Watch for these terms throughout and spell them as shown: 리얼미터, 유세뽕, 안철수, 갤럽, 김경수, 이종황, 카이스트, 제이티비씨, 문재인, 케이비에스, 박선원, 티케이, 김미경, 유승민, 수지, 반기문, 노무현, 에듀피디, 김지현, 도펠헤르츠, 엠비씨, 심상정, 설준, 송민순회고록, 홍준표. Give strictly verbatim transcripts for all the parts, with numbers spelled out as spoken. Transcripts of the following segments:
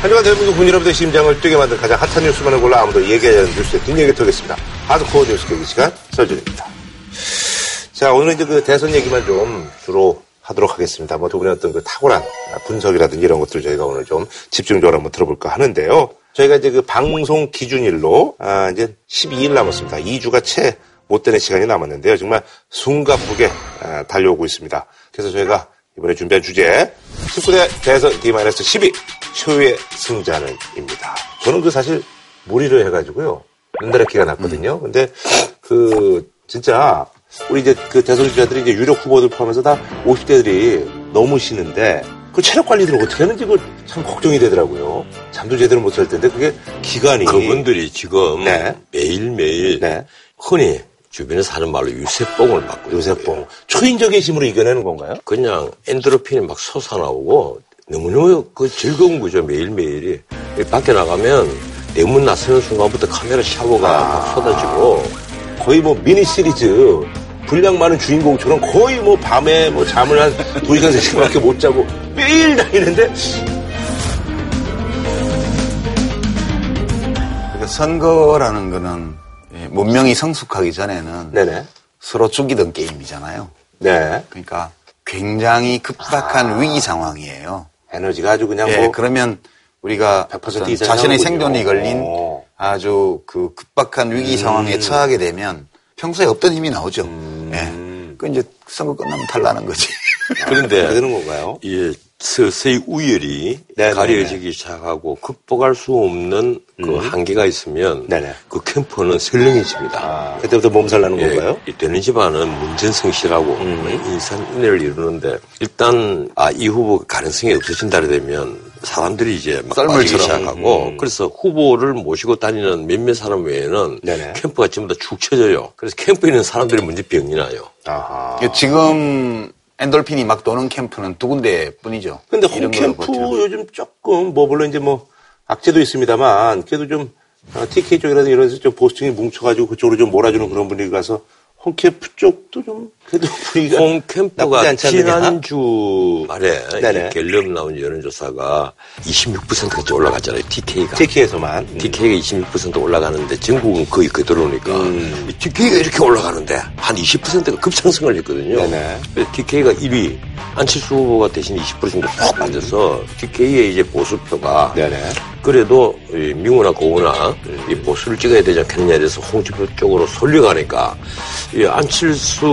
한주간 대한민국 군인으로부터 심장을 뛰게 만든 가장 핫한 뉴스만을 골라 아무도 얘기하지 않는 뉴스의 뒷얘기를 드리겠습니다. 하드코어 뉴스 경기 시간 설준입니다. 자, 오늘은 이제 그 대선 얘기만 좀 주로 하도록 하겠습니다. 뭐 두 분의 어떤 그 탁월한 분석이라든지 이런 것들을 저희가 오늘 좀 집중적으로 한번 들어볼까 하는데요. 저희가 이제 그 방송 기준일로 아 이제 십이 일 남았습니다. 이 주가 채 못 되는 시간이 남았는데요. 정말 숨가쁘게 아 달려오고 있습니다. 그래서 저희가 이번에 준비한 주제 십구 대 대선 디 마이너스 십이 최후의 승자는입니다. 저는 그 사실 무리를 해가지고요. 눈다랗기가 났거든요. 음. 근데 그 진짜 우리 이제 그 대선 주자들이 이제 유력 후보들 포함해서 다 오십 대들이 넘으시는데 그 체력 관리들을 어떻게 하는지 그걸 참 걱정이 되더라고요. 잠도 제대로 못 잘 텐데 그게 기간이. 그분들이 지금 네. 매일매일 네. 흔히 주변에 사는 말로 유세뽕을 받고 유세뽕. 거예요. 초인적인 힘으로 이겨내는 건가요? 그냥 엔도르핀이 막 솟아나오고 너무너무 그 즐거운 거죠. 매일매일이. 밖에 나가면 대문 나서는 순간부터 카메라 샤워가 아~ 막 쏟아지고 거의 뭐 미니 시리즈 분량 많은 주인공처럼 거의 뭐 밤에 뭐 잠을 한 두 시간 세 시간밖에 못 자고 매일 다니는데 그러니까 선거라는 거는 문명이 성숙하기 전에는 네네. 서로 죽이던 게임이잖아요. 네. 그러니까 굉장히 급박한 아, 위기 상황이에요. 에너지가 아주 그냥 예, 뭐 그러면 우리가 백 퍼센트 자신의 생존이 걸린 오. 아주 그 급박한 위기 음. 상황에 처하게 되면 평소에 없던 힘이 나오죠. 음. 예. 그 이제 선거 끝나면 탈나는 거지. 아, 그런데 되는 건가요? 예, 서서히 우열이 네네. 가려지기 시작하고 극복할 수 없는 음. 그 한계가 있으면 네네. 그 캠프는 설렁해집니다. 아, 그때부터 몸살 나는 예, 건가요? 되는 집안은 문전성 씨라고 음. 인산인해를 이루는데 일단 아, 이 후보 가능성이 없어진다 되면. 사람들이 이제 막 빠지기 시작하고 음. 그래서 후보를 모시고 다니는 몇몇 사람 외에는 네네. 캠프가 전부 다 축 쳐져요. 그래서 캠프에 있는 사람들이 먼저 병이 나요. 아하. 지금 엔돌핀이 막 도는 캠프는 두 군데 뿐이죠. 근데 홈캠프 요즘 조금 뭐 물론 이제 뭐 악재도 있습니다만 그래도 좀 티케이 쪽이라든지 이런 데서 좀 보수층이 뭉쳐가지고 그쪽으로 좀 몰아주는 음. 그런 분위기가 가서 홈캠프 쪽도 좀 그래도 분위기가 홈캠프가 지난주 말에 갤럽 나온 여론조사가 이십육 퍼센트까지 올라갔잖아요. 티케이가 티케이에서만 음. 티케이가 이십육 퍼센트 올라가는데 전국은 거의 그대로니까 음. 티케이가 이렇게 올라가는데 한 이십 퍼센트가 급상승을 했거든요. 티케이가 일 위 안철수 후보가 대신 이십 퍼센트 정도 쭉 빠져서 티케이의 이제 보수표가 네네. 그래도 민우나 고우나 이 보수를 찍어야 되지 않겠느냐 해서 홍준표 쪽으로 쏠려가니까 이 안철수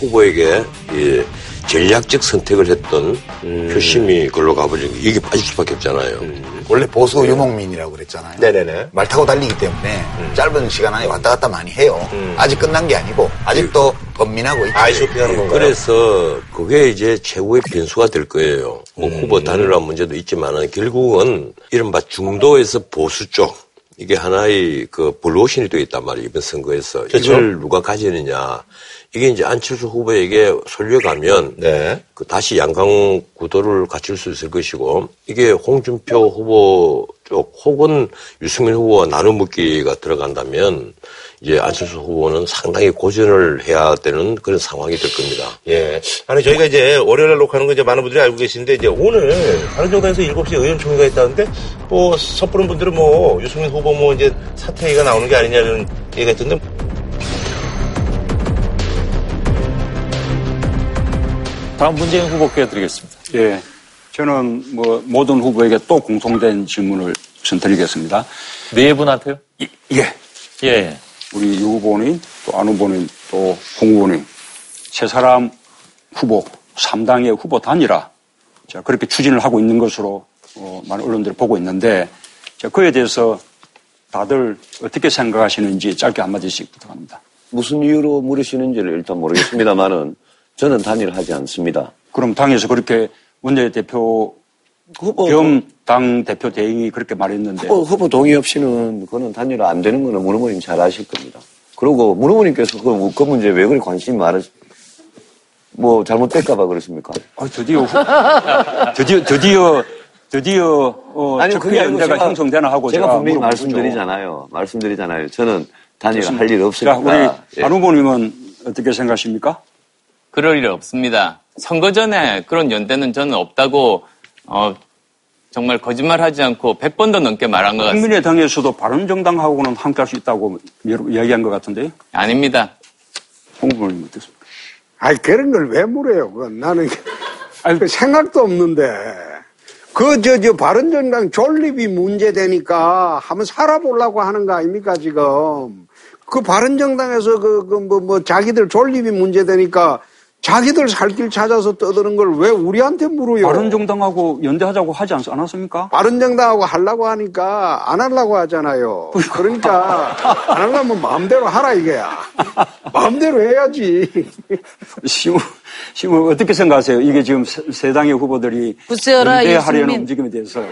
후보에게 이 전략적 선택을 했던 음. 표심이 글로 가버리고 이게 빠질 수밖에 없잖아요. 음. 원래 보수 유목민이라고 그랬잖아요. 네네네. 말 타고 달리기 때문에 음. 짧은 시간 안에 왔다 갔다 많이 해요. 음. 아직 끝난 게 아니고 아직도 예. 번민하고 있죠. 아이쇼핑하는 건가요? 그래서 그게 이제 최고의 변수가 될 거예요. 뭐 음. 후보 단일화 문제도 있지만 결국은 이른바 중도에서 보수 쪽 이게 하나의 그 블루오션이 되어 있단 말이에요. 이번 선거에서. 그렇죠? 이걸 누가 가지느냐. 이게 이제 안철수 후보에게 쏠려가면 네. 그 다시 양강 구도를 갖출 수 있을 것이고 이게 홍준표 후보 쪽 혹은 유승민 후보와 나눠먹기가 들어간다면 이제 안철수 후보는 상당히 고전을 해야 되는 그런 상황이 될 겁니다. 예. 아니 저희가 이제 월요일에 녹화하는 거 이제 많은 분들이 알고 계시는데 이제 오늘 다른 정당에서 일곱 시에 의원총회가 있다는데 뭐 섣부른 분들은 뭐 유승민 후보 뭐 이제 사퇴 얘기가 나오는 게 아니냐는 얘기가 있던데. 다음 문재인 후보께 드리겠습니다. 예. 저는 뭐 모든 후보에게 또 공통된 질문을 우선 드리겠습니다. 네 분한테요? 예. 예. 예. 우리 유 후보님, 또 안 후보님, 또 홍 후보님. 세 사람 후보, 삼 당의 후보 단일화. 자, 그렇게 추진을 하고 있는 것으로, 어, 많은 언론들이 보고 있는데, 자, 그에 대해서 다들 어떻게 생각하시는지 짧게 한마디씩 부탁합니다. 무슨 이유로 물으시는지를 일단 모르겠습니다만은, 저는 단일화하지 않습니다. 그럼 당에서 그렇게 원내대표 겸 당 대표 대행이 그렇게 말했는데 후보, 후보 동의 없이는 그거는 단일화 안 되는 거는 문후보님 잘 아실 겁니다. 그리고 문후보님께서 그, 그 문제에 왜 그리 관심이 많으시 뭐 잘못될까 봐 그렇습니까? 아, 드디어 드디어 드디어 드디어 어, 아니 그게 연대가 형성되나 하고 제가, 제가 분명히 말씀드리잖아요. 말씀드리잖아요. 저는 단일화 할 일 없으니까. 자, 우리 안 후보님은 예. 어떻게 생각하십니까? 그럴 일 없습니다. 선거 전에 그런 연대는 저는 없다고 어, 정말 거짓말하지 않고 백 번 더 넘게 말한 것 같습니다. 국민의당에서도 바른정당하고는 함께할 수 있다고 이야기한 것 같은데요? 아닙니다. 홍 의원님 어떻습니까? 아니 그런 걸 왜 물어요? 그건 나는 아니, 생각도 없는데 그 저 저 바른정당 존립이 문제되니까 한번 살아보려고 하는 거 아닙니까 지금? 그 바른정당에서 그 그 뭐 뭐 자기들 존립이 문제되니까. 자기들 살길 찾아서 떠드는 걸 왜 우리한테 물어요? 바른정당하고 연대하자고 하지 않았습니까? 바른정당하고 하려고 하니까 안 하려고 하잖아요. 그러니까 안 하려면 마음대로 하라 이거야. 마음대로 해야지. 시우, 시우 어떻게 생각하세요? 이게 지금 세, 세 당의 후보들이 부세어라, 연대하려는 유승민. 움직임에 대해서.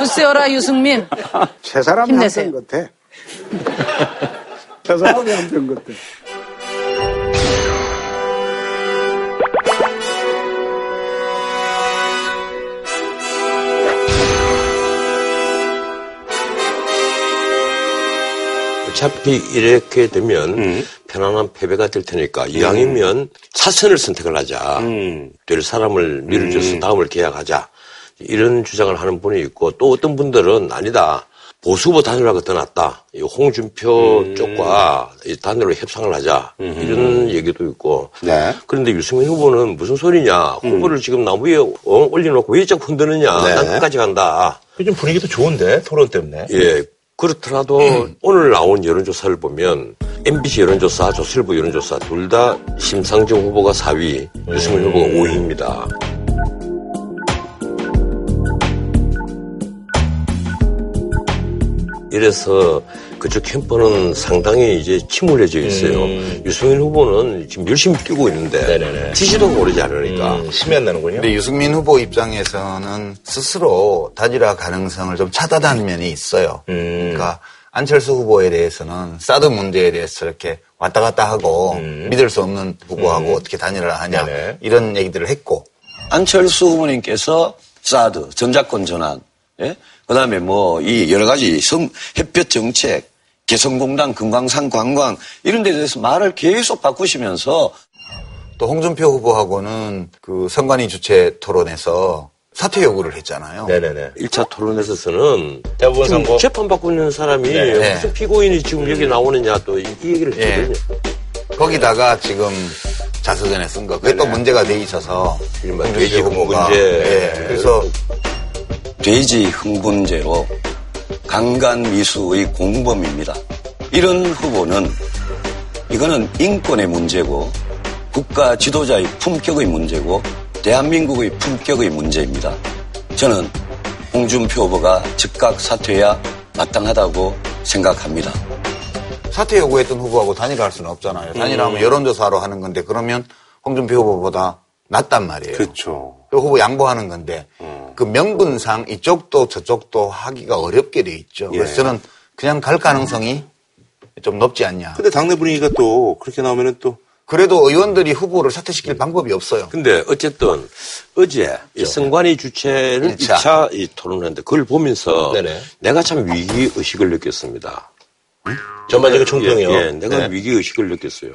부세어라 유승민. 세 사람이 한 편 같아. 세 사람이 한 편 같아. 어차피 이렇게 되면 음. 편안한 패배가 될 테니까 이왕이면 음. 사선을 선택을 하자. 음. 될 사람을 밀어줘서 음. 다음을 계약하자. 이런 주장을 하는 분이 있고 또 어떤 분들은 아니다. 보수보 단일화가 더 낫다. 홍준표 음. 쪽과 단일화로 협상을 하자. 음. 이런 얘기도 있고. 네. 그런데 유승민 후보는 무슨 소리냐. 음. 후보를 지금 나무에 올려놓고 왜 자꾸 흔드느냐. 네. 난 끝까지 간다. 요즘 분위기도 좋은데 토론 때문에. 예. 그렇더라도 음. 오늘 나온 여론조사를 보면 엠비씨 여론조사, 조실부 여론조사 둘 다 심상정 후보가 사 위, 음. 유승민 후보가 오 위입니다. 이래서 그쪽 캠프는 상당히 이제 침울해져 있어요. 음. 유승민 후보는 지금 열심히 뛰고 있는데 지지도 오르지 않으니까 음, 심해안 나는군요. 근데 유승민 후보 입장에서는 스스로 단일화 가능성을 좀 차단하는 면이 있어요. 음. 그러니까 안철수 후보에 대해서는 사드 문제에 대해서 이렇게 왔다 갔다 하고 음. 믿을 수 없는 후보하고 음. 어떻게 단일화를 하냐 네네. 이런 얘기들을 했고 안철수 후보님께서 사드 전자권 전환 예? 그 다음에 뭐, 이 여러 가지 성, 햇볕 정책, 개성공단, 금강산 관광, 이런 데 대해서 말을 계속 바꾸시면서 또 홍준표 후보하고는 그 선관위 주최 토론에서 사퇴 요구를 했잖아요. 네네네. 일 차 토론에서는 대법원 선고. 재판받고 있는 사람이 네네. 무슨 피고인이 지금 여기 나오느냐 또 이 얘기를 했거든요. 네. 거기다가 지금 자서전에 쓴 거. 그게 네네. 또 문제가 돼 있어서. 이른바 돼지 후보가. 문제. 네. 네. 그래서. 돼지 흥분제로 강간미수의 공범입니다. 이런 후보는 이거는 인권의 문제고 국가 지도자의 품격의 문제고 대한민국의 품격의 문제입니다. 저는 홍준표 후보가 즉각 사퇴해야 마땅하다고 생각합니다. 사퇴 요구했던 후보하고 단일화할 수는 없잖아요. 단일화하면 음. 여론조사로 하는 건데 그러면 홍준표 후보보다 낫단 말이에요. 그렇죠. 후보 양보하는 건데 음. 그 명분상 이쪽도 저쪽도 하기가 어렵게 돼 있죠. 예. 그래서 저는 그냥 갈 가능성이 좀 높지 않냐. 근데 당내 분위기가 또 그렇게 나오면은 또 그래도 의원들이 후보를 사퇴시킬 음. 방법이 없어요. 근데 어쨌든 어제 그렇죠. 선관위 주최를 일 차, 이 차 토론했는데 그걸 보면서 네네. 내가 참 위기 의식을 느꼈습니다. 음? 전반적인 총평이요. 예, 예. 내가 네. 위기 의식을 느꼈어요.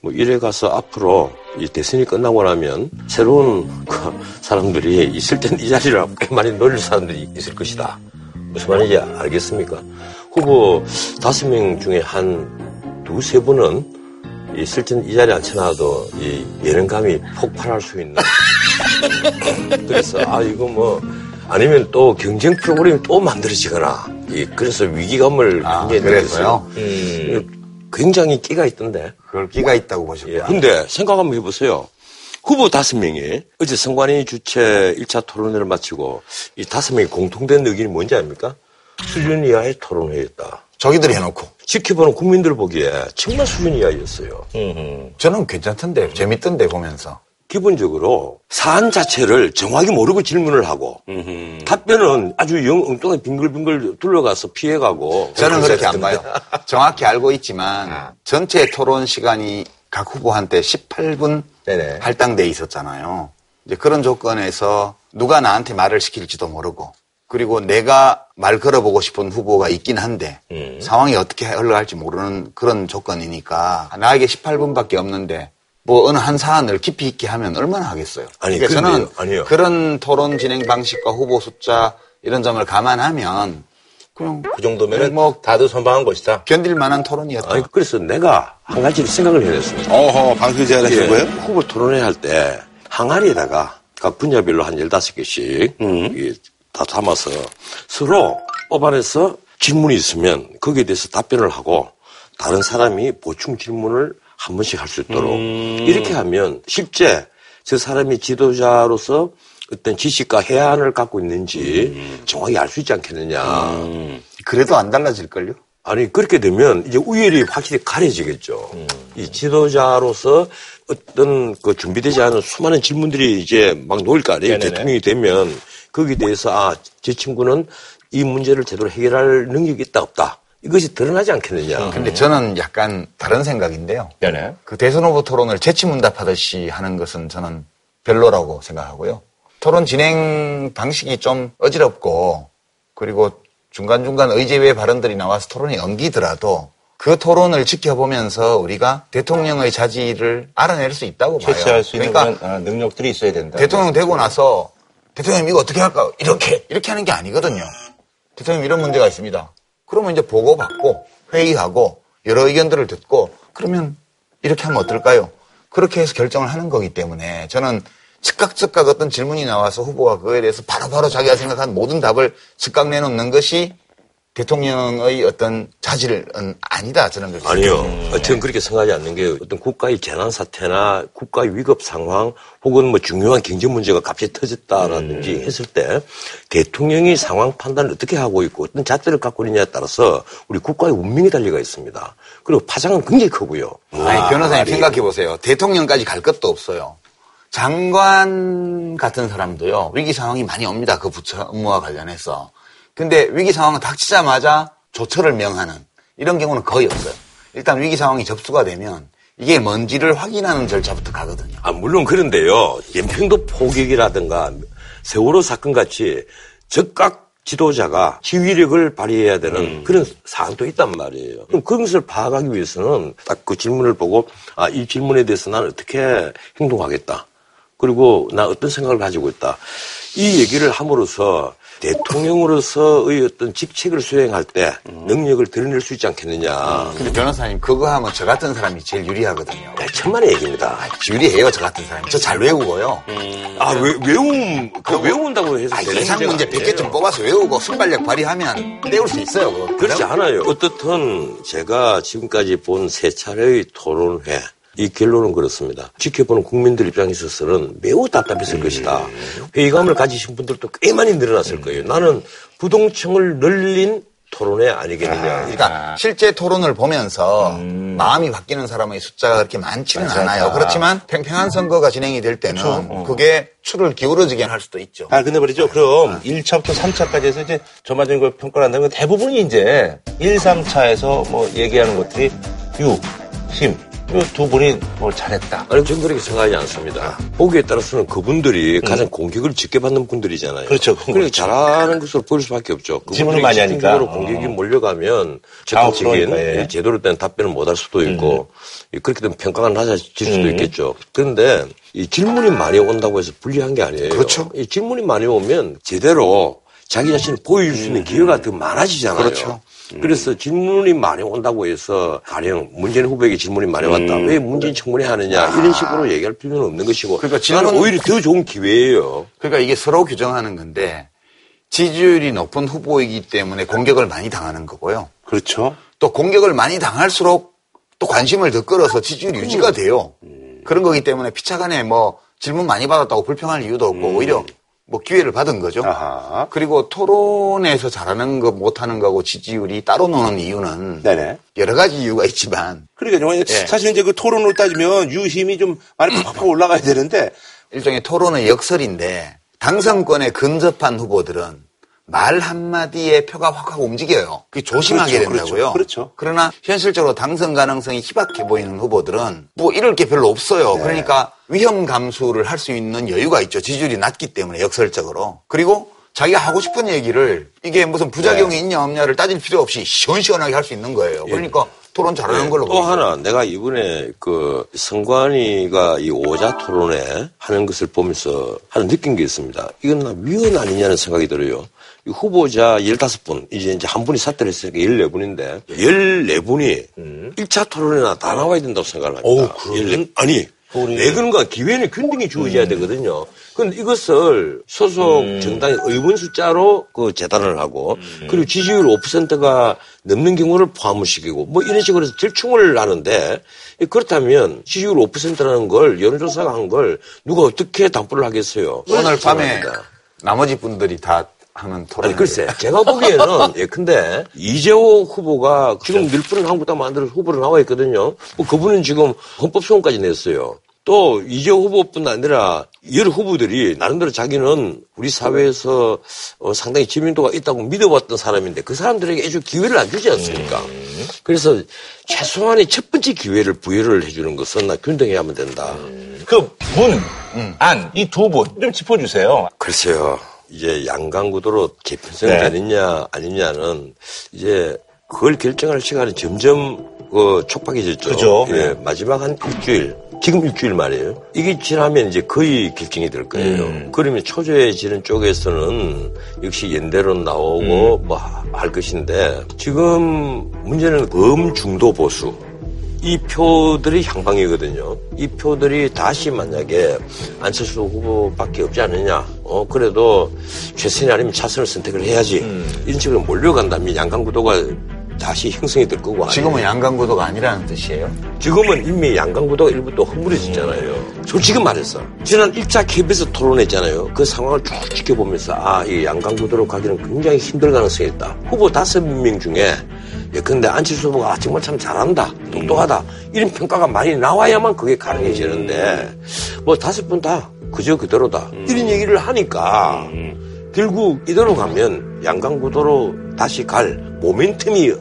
뭐 이래 가서 앞으로 이 대선이 끝나고 나면 새로운 사람들이 있을 땐 이 자리를 꽤 많이 노릴 사람들이 있을 것이다. 무슨 말인지 알겠습니까? 후보 다섯 명 중에 한 두세 분은 있을 땐 이 자리에 앉혀놔도 이 예능감이 폭발할 수 있는. 그래서 아 이거 뭐 아니면 또 경쟁 프로그램이 또 만들어지거나. 예, 그래서 위기감을 아, 굉장히 느꼈어요. 음. 굉장히 끼가 있던데. 그걸 끼가 있다고 보셨구나. 예, 근데 생각 한번 해보세요. 후보 다섯 명이 어제 선관위 주최 일 차 토론회를 마치고 이 다섯 명이 공통된 의견이 뭔지 압니까? 수준 이하의 토론회였다. 저기들이 해놓고. 지켜보는 국민들 보기에 정말 수준 이하였어요. 음흠. 저는 괜찮던데. 재밌던데 보면서. 기본적으로 사안 자체를 정확히 모르고 질문을 하고 음흠. 답변은 아주 영 엉뚱하게 빙글빙글 둘러가서 피해가고 저는 그렇게 안 봐요. 정확히 알고 있지만 아. 전체 토론 시간이 각 후보한테 십팔 분 네네. 할당돼 있었잖아요. 이제 그런 조건에서 누가 나한테 말을 시킬지도 모르고 그리고 내가 말 걸어보고 싶은 후보가 있긴 한데 음. 상황이 어떻게 흘러갈지 모르는 그런 조건이니까 나에게 십팔 분밖에 없는데 뭐 어느 한 사안을 깊이 있게 하면 얼마나 하겠어요. 아니, 그러니까 저는 아니요. 그런 토론 진행 방식과 후보 숫자 이런 점을 감안하면 그냥 그 정도면은 뭐 다들 선방한 것이다. 견딜 만한 토론이었다. 아니, 그래서 내가 한 가지를 생각을 해야 됐습니다. 어허, 방송 제안을 예, 한 거예요? 후보 토론회 할 때 항아리에다가 각 분야별로 한 열다섯 개씩 음. 다 담아서 서로 뽑아내서 질문이 있으면 거기에 대해서 답변을 하고 다른 사람이 보충 질문을 한 번씩 할 수 있도록 음. 이렇게 하면 실제 저 사람이 지도자로서 어떤 지식과 해안을 갖고 있는지 음. 정확히 알 수 있지 않겠느냐. 음. 그래도 안 달라질걸요? 아니, 그렇게 되면 이제 우열이 확실히 가려지겠죠. 음. 이 지도자로서 어떤 그 준비되지 않은 수많은 질문들이 이제 막 놓일 거 아니에요. 네네네. 대통령이 되면 거기에 대해서 아, 제 친구는 이 문제를 제대로 해결할 능력이 있다 없다. 이것이 드러나지 않겠느냐. 근데 저는 약간 다른 생각인데요. 네네. 그 대선 후보 토론을 재치문답하듯이 하는 것은 저는 별로라고 생각하고요. 토론 진행 방식이 좀 어지럽고 그리고 중간중간 의제외 발언들이 나와서 토론이 엉기더라도 그 토론을 지켜보면서 우리가 대통령의 자질을 알아낼 수 있다고 봐요. 채취할 수 있는 그러니까 그런 능력들이 있어야 된다. 대통령 되고 나서 대통령님 이거 어떻게 할까? 이렇게 이렇게 하는 게 아니거든요. 대통령님 이런 문제가 있습니다. 그러면 이제 보고받고 회의하고 여러 의견들을 듣고 그러면 이렇게 하면 어떨까요? 그렇게 해서 결정을 하는 거기 때문에 저는 즉각 즉각 어떤 질문이 나와서 후보가 그거에 대해서 바로바로 바로 자기가 생각한 모든 답을 즉각 내놓는 것이 대통령의 어떤 자질은 아니다. 저는 그렇게 아니요. 네. 저는 그렇게 생각하지 않는 게 어떤 국가의 재난사태나 국가의 위급 상황 혹은 뭐 중요한 경제 문제가 갑자기 터졌다라든지 음. 했을 때 대통령이 상황 판단을 어떻게 하고 있고 어떤 잣대를 갖고 있느냐에 따라서 우리 국가의 운명이 달려가 있습니다. 그리고 파장은 굉장히 크고요. 아니, 변호사님 생각해보세요. 대통령까지 갈 것도 없어요. 장관 같은 사람도요. 위기 상황이 많이 옵니다. 그 부처 업무와 관련해서. 근데 위기 상황 닥치자마자 조처를 명하는 이런 경우는 거의 없어요. 일단 위기 상황이 접수가 되면 이게 뭔지를 확인하는 절차부터 가거든요. 아, 물론 그런데요. 연평도 포격이라든가 세월호 사건 같이 즉각 지도자가 지휘력을 발휘해야 되는 음. 그런 사항도 있단 말이에요. 그럼 그런 것을 파악하기 위해서는 딱 그 질문을 보고 아, 이 질문에 대해서 난 어떻게 행동하겠다. 그리고 나 어떤 생각을 가지고 있다. 이 얘기를 함으로써 대통령으로서의 어떤 직책을 수행할 때 능력을 드러낼 수 있지 않겠느냐. 근데 변호사님 그거 하면 저 같은 사람이 제일 유리하거든요. 네, 천만의 얘기입니다. 아니, 유리해요 저 같은 사람이. 저 잘 외우고요. 음... 아 외, 외움 그 외운다고 해서 아, 예상 문제 백 개 좀 뽑아서 외우고 순발력 발휘하면 때울 수 있어요. 그거. 그렇지 않아요. 어떻든 제가 지금까지 본 세 차례의 토론회. 이 결론은 그렇습니다. 지켜보는 국민들 입장에 있어서는 매우 답답했을 음. 것이다. 회의감을 가지신 분들도 꽤 많이 늘어났을 음. 거예요. 나는 부동층을 늘린 토론회 아니겠느냐. 아, 그러니까 실제 토론을 보면서 음. 마음이 바뀌는 사람의 숫자가 그렇게 많지는 맞아, 않아요. 아. 그렇지만 팽팽한 선거가 진행이 될 때는 그렇죠? 어. 그게 추를 기울어지게 할 수도 있죠. 아, 근데 말이죠. 그럼 아. 일 차부터 삼 차까지 해서 이제 전반적인 걸 평가를 한다면 대부분이 이제 일, 삼 차에서 뭐 얘기하는 것들이 유, 힘, 두 분이 뭘 잘했다. 아니, 저는 그렇게 생각하지 않습니다. 보기에 따라서는 그분들이 가장 음. 공격을 직접 받는 분들이잖아요. 그렇죠. 그러니까 잘하는 것으로 보일 수밖에 없죠. 질문을 많이 하니까. 공격이 어. 몰려가면 적극적인 예. 제대로 된 답변을 못할 수도 있고 음. 그렇게 되면 평가가 낮아질 수도 음. 있겠죠. 그런데 이 질문이 많이 온다고 해서 불리한 게 아니에요. 그렇죠. 이 질문이 많이 오면 제대로 자기 자신을 보여줄 수 있는 기회가 더 많아지잖아요. 그렇죠. 그래서 질문이 많이 온다고 해서 가령 문재인 후보에게 질문이 많이 왔다. 음. 왜 문재인 청문회 하느냐. 아. 이런 식으로 얘기할 필요는 없는 것이고. 그러니까 지난은 오히려 더 좋은 기회예요. 그러니까 이게 서로 규정하는 건데 지지율이 높은 후보이기 때문에 공격을 많이 당하는 거고요. 그렇죠. 또 공격을 많이 당할수록 또 관심을 더 끌어서 지지율 유지가 돼요. 음. 그런 거기 때문에 피차간에 뭐 질문 많이 받았다고 불평할 이유도 없고 음. 오히려 뭐 기회를 받은 거죠. 아하. 그리고 토론에서 잘하는 거 못하는 거하고 지지율이 따로 노는 이유는 네네. 여러 가지 이유가 있지만. 그러니까요. 네. 사실 이제 그 토론으로 따지면 유힘이 좀 많이 팍팍 올라가야 되는데 일종의 토론의 역설인데 당선권에 근접한 후보들은 말 한마디에 표가 확 하고 움직여요. 그게 조심하게 그렇죠, 된다고요. 그렇죠, 그렇죠. 그러나 현실적으로 당선 가능성이 희박해 보이는 후보들은 뭐 이럴 게 별로 없어요. 네. 그러니까 위험 감수를 할 수 있는 여유가 있죠. 지지율이 낮기 때문에 역설적으로. 그리고 자기가 하고 싶은 얘기를 이게 무슨 부작용이 네. 있냐 없냐를 따질 필요 없이 시원시원하게 할 수 있는 거예요. 그러니까 예. 토론 잘하는 네. 걸로 보여요. 또 하나 내가 이번에 그 선관위가 이 오자 토론회 하는 것을 보면서 하나 느낀 게 있습니다. 이건 위헌 아니냐는 생각이 들어요. 후보자 열다섯 분, 이제 이제 한 분이 사퇴를 했으니까 열네 분인데, 예. 열네 분이 음. 일 차 토론회나 다 나와야 된다고 생각을 합니다. 오, 열네, 아니, 내근과 기회는 균등히 주어져야 음. 되거든요. 그런데 이것을 소속 음. 정당의 의원 숫자로 그 재단을 하고, 음. 그리고 지지율 오 퍼센트가 넘는 경우를 포함을 시키고, 뭐 이런 식으로 해서 절충을 하는데, 그렇다면 지지율 오 퍼센트라는 걸, 여론조사가 한 걸 누가 어떻게 담보를 하겠어요? 오늘 밤에 합니다. 나머지 분들이 다 하는 토론회. 글쎄, 제가 보기에는 예컨대 이재호 후보가 지금 늘뿐은 한국당 만들어서 후보로 나와 있거든요. 뭐 그분은 지금 헌법소원까지 냈어요. 또 이재호 후보뿐 아니라 여러 후보들이 나름대로 자기는 우리 사회에서 어, 상당히 지민도가 있다고 믿어왔던 사람인데 그 사람들에게 애초 기회를 안 주지 않습니까? 음. 그래서 최소한의 첫 번째 기회를 부여를 해주는 것은 나 균등해야 하면 된다. 음. 그 문, 음. 안, 이 두 분 좀 짚어주세요. 글쎄요. 이제 양강구도로 개편성이 되느냐 네. 아니냐는 이제 그걸 결정할 시간이 점점 어, 촉박해졌죠. 그죠. 예, 네. 마지막 한 일주일, 지금 일주일 말이에요. 이게 지나면 이제 거의 결정이 될 거예요. 음. 그러면 초조해지는 쪽에서는 역시 연대론 나오고 음. 뭐 할 것인데 지금 문제는 범중도 보수. 이 표들이 향방이거든요. 이 표들이 다시 만약에 안철수 후보밖에 없지 않느냐. 어, 그래도 최선이 아니면 차선을 선택을 해야지. 음. 이런 식으로 몰려간다면 양강구도가 다시 형성이 될 거고. 지금은 아니에요. 양강구도가 아니라는 뜻이에요? 지금은 이미 양강구도가 일부 또 허물어졌잖아요. 음. 솔직히 말해서. 지난 일 차 케이비에스 토론했잖아요. 그 상황을 쭉 지켜보면서 아, 이 양강구도로 가기는 굉장히 힘들 가능성이 있다. 후보 다섯 명 중에 예컨대 안철수 후보가 정말 참 잘한다, 똑똑하다 이런 평가가 많이 나와야만 그게 가능해지는데 뭐 다섯 분 다 그저 그대로다 이런 얘기를 하니까 결국 이대로 가면 양강구도로 다시 갈 모멘텀이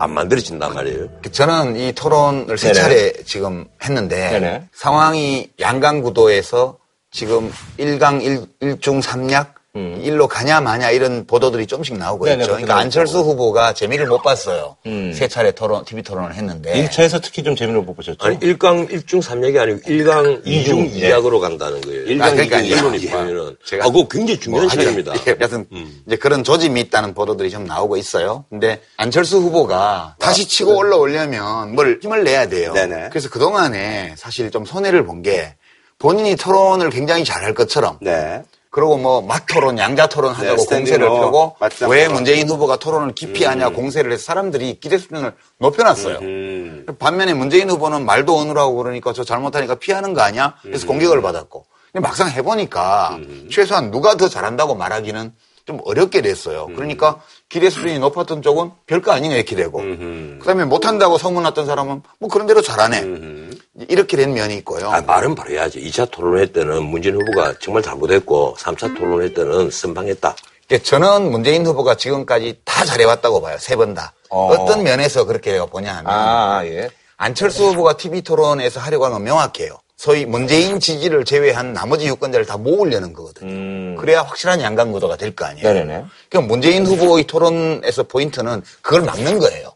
안 만들어진단 말이에요. 저는 이 토론을 세 차례 지금 했는데 네네. 상황이 양강구도에서 지금 일강 일중 삼약 음. 일로 가냐 마냐 이런 보도들이 조금씩 나오고 네네, 있죠. 그러니까 안철수 보고. 후보가 재미를 못 봤어요. 음. 세 차례 토론, 티비 토론을 했는데. 일 차에서 특히 좀 재미를 못 보셨죠? 아니, 일강 일중 삼약이 아니고 일강 이중 이약으로 간다는 거예요. 일강 아, 그러니까 이중 이약이면 제가 아, 그거 굉장히 중요한 시기입니다. 뭐, 예, 여튼 음. 이제 그런 조짐이 있다는 보도들이 좀 나오고 있어요. 근데 안철수 후보가 뭐, 다시 치고 음. 올라오려면 뭘 힘을 내야 돼요. 네네. 그래서 그동안에 사실 좀 손해를 본 게 본인이 토론을 굉장히 잘할 것처럼 네. 그리고 뭐 막토론, 양자토론 하자고 네, 공세를 펴고 왜 문재인 후보가 토론을 기피 하냐 음. 공세를 해서 사람들이 기대 수준을 높여놨어요. 음. 반면에 문재인 후보는 말도 어눌하고 그러니까 저 잘못하니까 피하는 거 아니야? 그래서 음. 공격을 받았고. 근데 막상 해보니까 음. 최소한 누가 더 잘한다고 말하기는 좀 어렵게 됐어요. 음. 그러니까 기대 수준이 높았던 쪽은 별거 아닌 게 기대고 음. 그다음에 못한다고 소문났던 사람은 뭐 그런 대로 잘하네. 음. 이렇게 된 면이 있고요. 아, 말은 바로 해야죠. 이 차 토론회 때는 문재인 후보가 정말 잘못했고 삼 차 토론회 때는 선방했다. 저는 문재인 후보가 지금까지 다 잘해왔다고 봐요. 세 번 다. 어. 어떤 면에서 그렇게 보냐 하면 아, 예. 안철수 후보가 티비 토론에서 하려고 하는 건 명확해요. 소위 문재인 지지를 제외한 나머지 유권자를 다 모으려는 거거든요. 음. 그래야 확실한 양강구도가 될 거 아니에요. 네네네. 그럼 문재인 후보의 토론에서 포인트는 그걸 막는 거예요.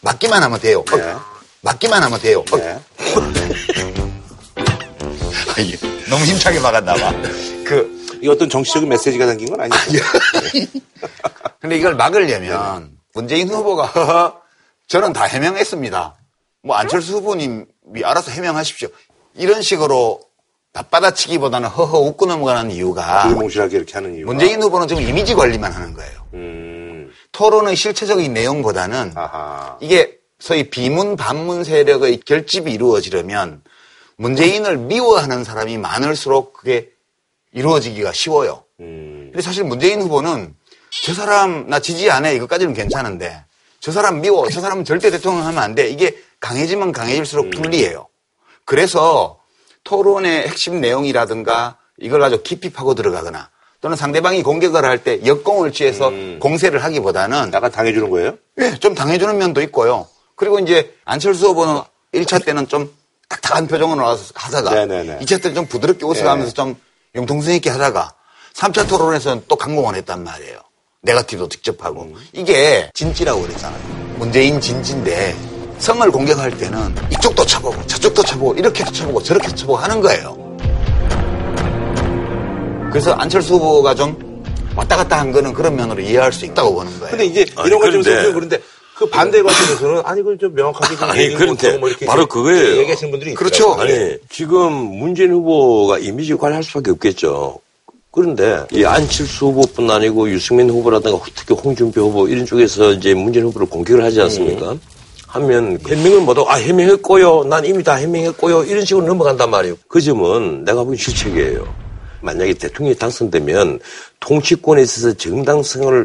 막기만 하면 돼요. 네. 어, 막기만 하면 돼요. 네. 너무 힘차게 막았나 봐. 그 이 어떤 정치적인 메시지가 담긴 건 아니에요. 근데 이걸 막으려면 문재인 후보가 저는 다 해명했습니다. 뭐 안철수 후보님이 알아서 해명하십시오. 이런 식으로 맞받아치기보다는 허허 웃고 넘어가는 이유가 무시하게 이렇게 하는 이유가 문재인 후보는 지금 이미지 관리만 하는 거예요. 음. 토론의 실체적인 내용보다는 아하. 이게 소위 비문 반문 세력의 결집이 이루어지려면 문재인을 미워하는 사람이 많을수록 그게 이루어지기가 쉬워요. 음. 근데 사실 문재인 후보는 저 사람 나 지지 안 해 이것까지는 괜찮은데 저 사람 미워 저 사람은 절대 대통령 하면 안 돼 이게 강해지면 강해질수록 불리해요. 음. 그래서 토론의 핵심 내용이라든가 이걸 아주 깊이 파고 들어가거나 또는 상대방이 공격을 할 때 역공을 취해서 음. 공세를 하기보다는 약간 당해주는 거예요? 예, 좀 당해주는 면도 있고요. 그리고 이제 안철수 후보는 일 차 때는 좀 딱딱한 표정으로 나와서 하다가 네네네. 이 차 때는 좀 부드럽게 웃어가면서 네. 좀 융통성 있게 하다가 삼 차 토론에서는 또 강공을 했단 말이에요. 네거티브도 직접 하고. 음. 이게 진지라고 그랬잖아요. 문재인 진지인데 성을 공격할 때는 이쪽도 쳐보고 저쪽도 쳐보고 이렇게도 쳐보고 저렇게도 쳐보고 하는 거예요. 그래서 안철수 후보가 좀 왔다 갔다 한 거는 그런 면으로 이해할 수 있다고 보는 거예요. 근데 이제 아니, 이런 것좀 그런데, 그런데 그 반대 관점에서는 아니 그걸 좀 명확하게 좀 아니 그런데 뭐 이렇게 바로 그거예요. 얘기하시는 분들이 그렇죠. 있어요. 아니 지금 문재인 후보가 이미지 관리할 수밖에 없겠죠. 그런데 이 안철수 후보뿐 아니고 유승민 후보라든가 특히 홍준표 후보 이런 쪽에서 이제 문재인 후보를 공격을 하지 않습니까? 음. 하면 해명을 못하고 아 해명했고요. 난 이미 다 해명했고요. 이런 식으로 넘어간단 말이에요. 그 점은 내가 보기엔 실책이에요. 만약에 대통령이 당선되면 통치권에 있어서 정당성을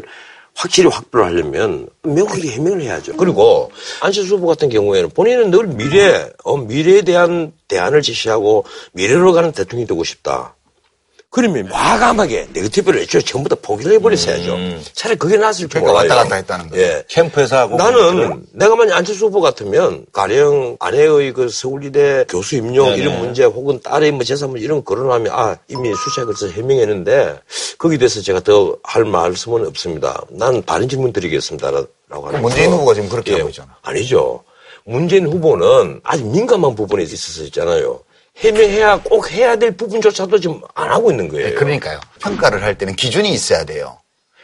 확실히 확보를 하려면 명확하게 해명을 해야죠. 그리고 안철수 후보 같은 경우에는 본인은 늘 미래, 어, 미래에 대한 대안을 제시하고 미래로 가는 대통령이 되고 싶다. 그러면 과감하게 네거티브를 애초에 전부 다 포기를 해버렸어야죠. 음. 차라리 그게 낫을 줄 몰라요. 그러니까 왔다 갔다 했다는 거예요. 예. 캠프에서 하고. 나는 내가 만약 안철수 후보 같으면 가령 아내의 그 서울이대 교수 임용 네네. 이런 문제 혹은 딸의 뭐 재산 문제 이런 거론하면 아 이미 수차에 걸쳐서 해명했는데 거기에 대해서 제가 더 할 말씀은 없습니다. 난 다른 질문 드리겠습니다라고 하는. 문재인 후보가 지금 그렇게 예. 하고 있잖아. 아니죠. 문재인 후보는 아주 민감한 부분에 있어서 있잖아요. 해명해야 꼭 해야 될 부분조차도 지금 안 하고 있는 거예요. 네, 그러니까요. 평가를 할 때는 기준이 있어야 돼요.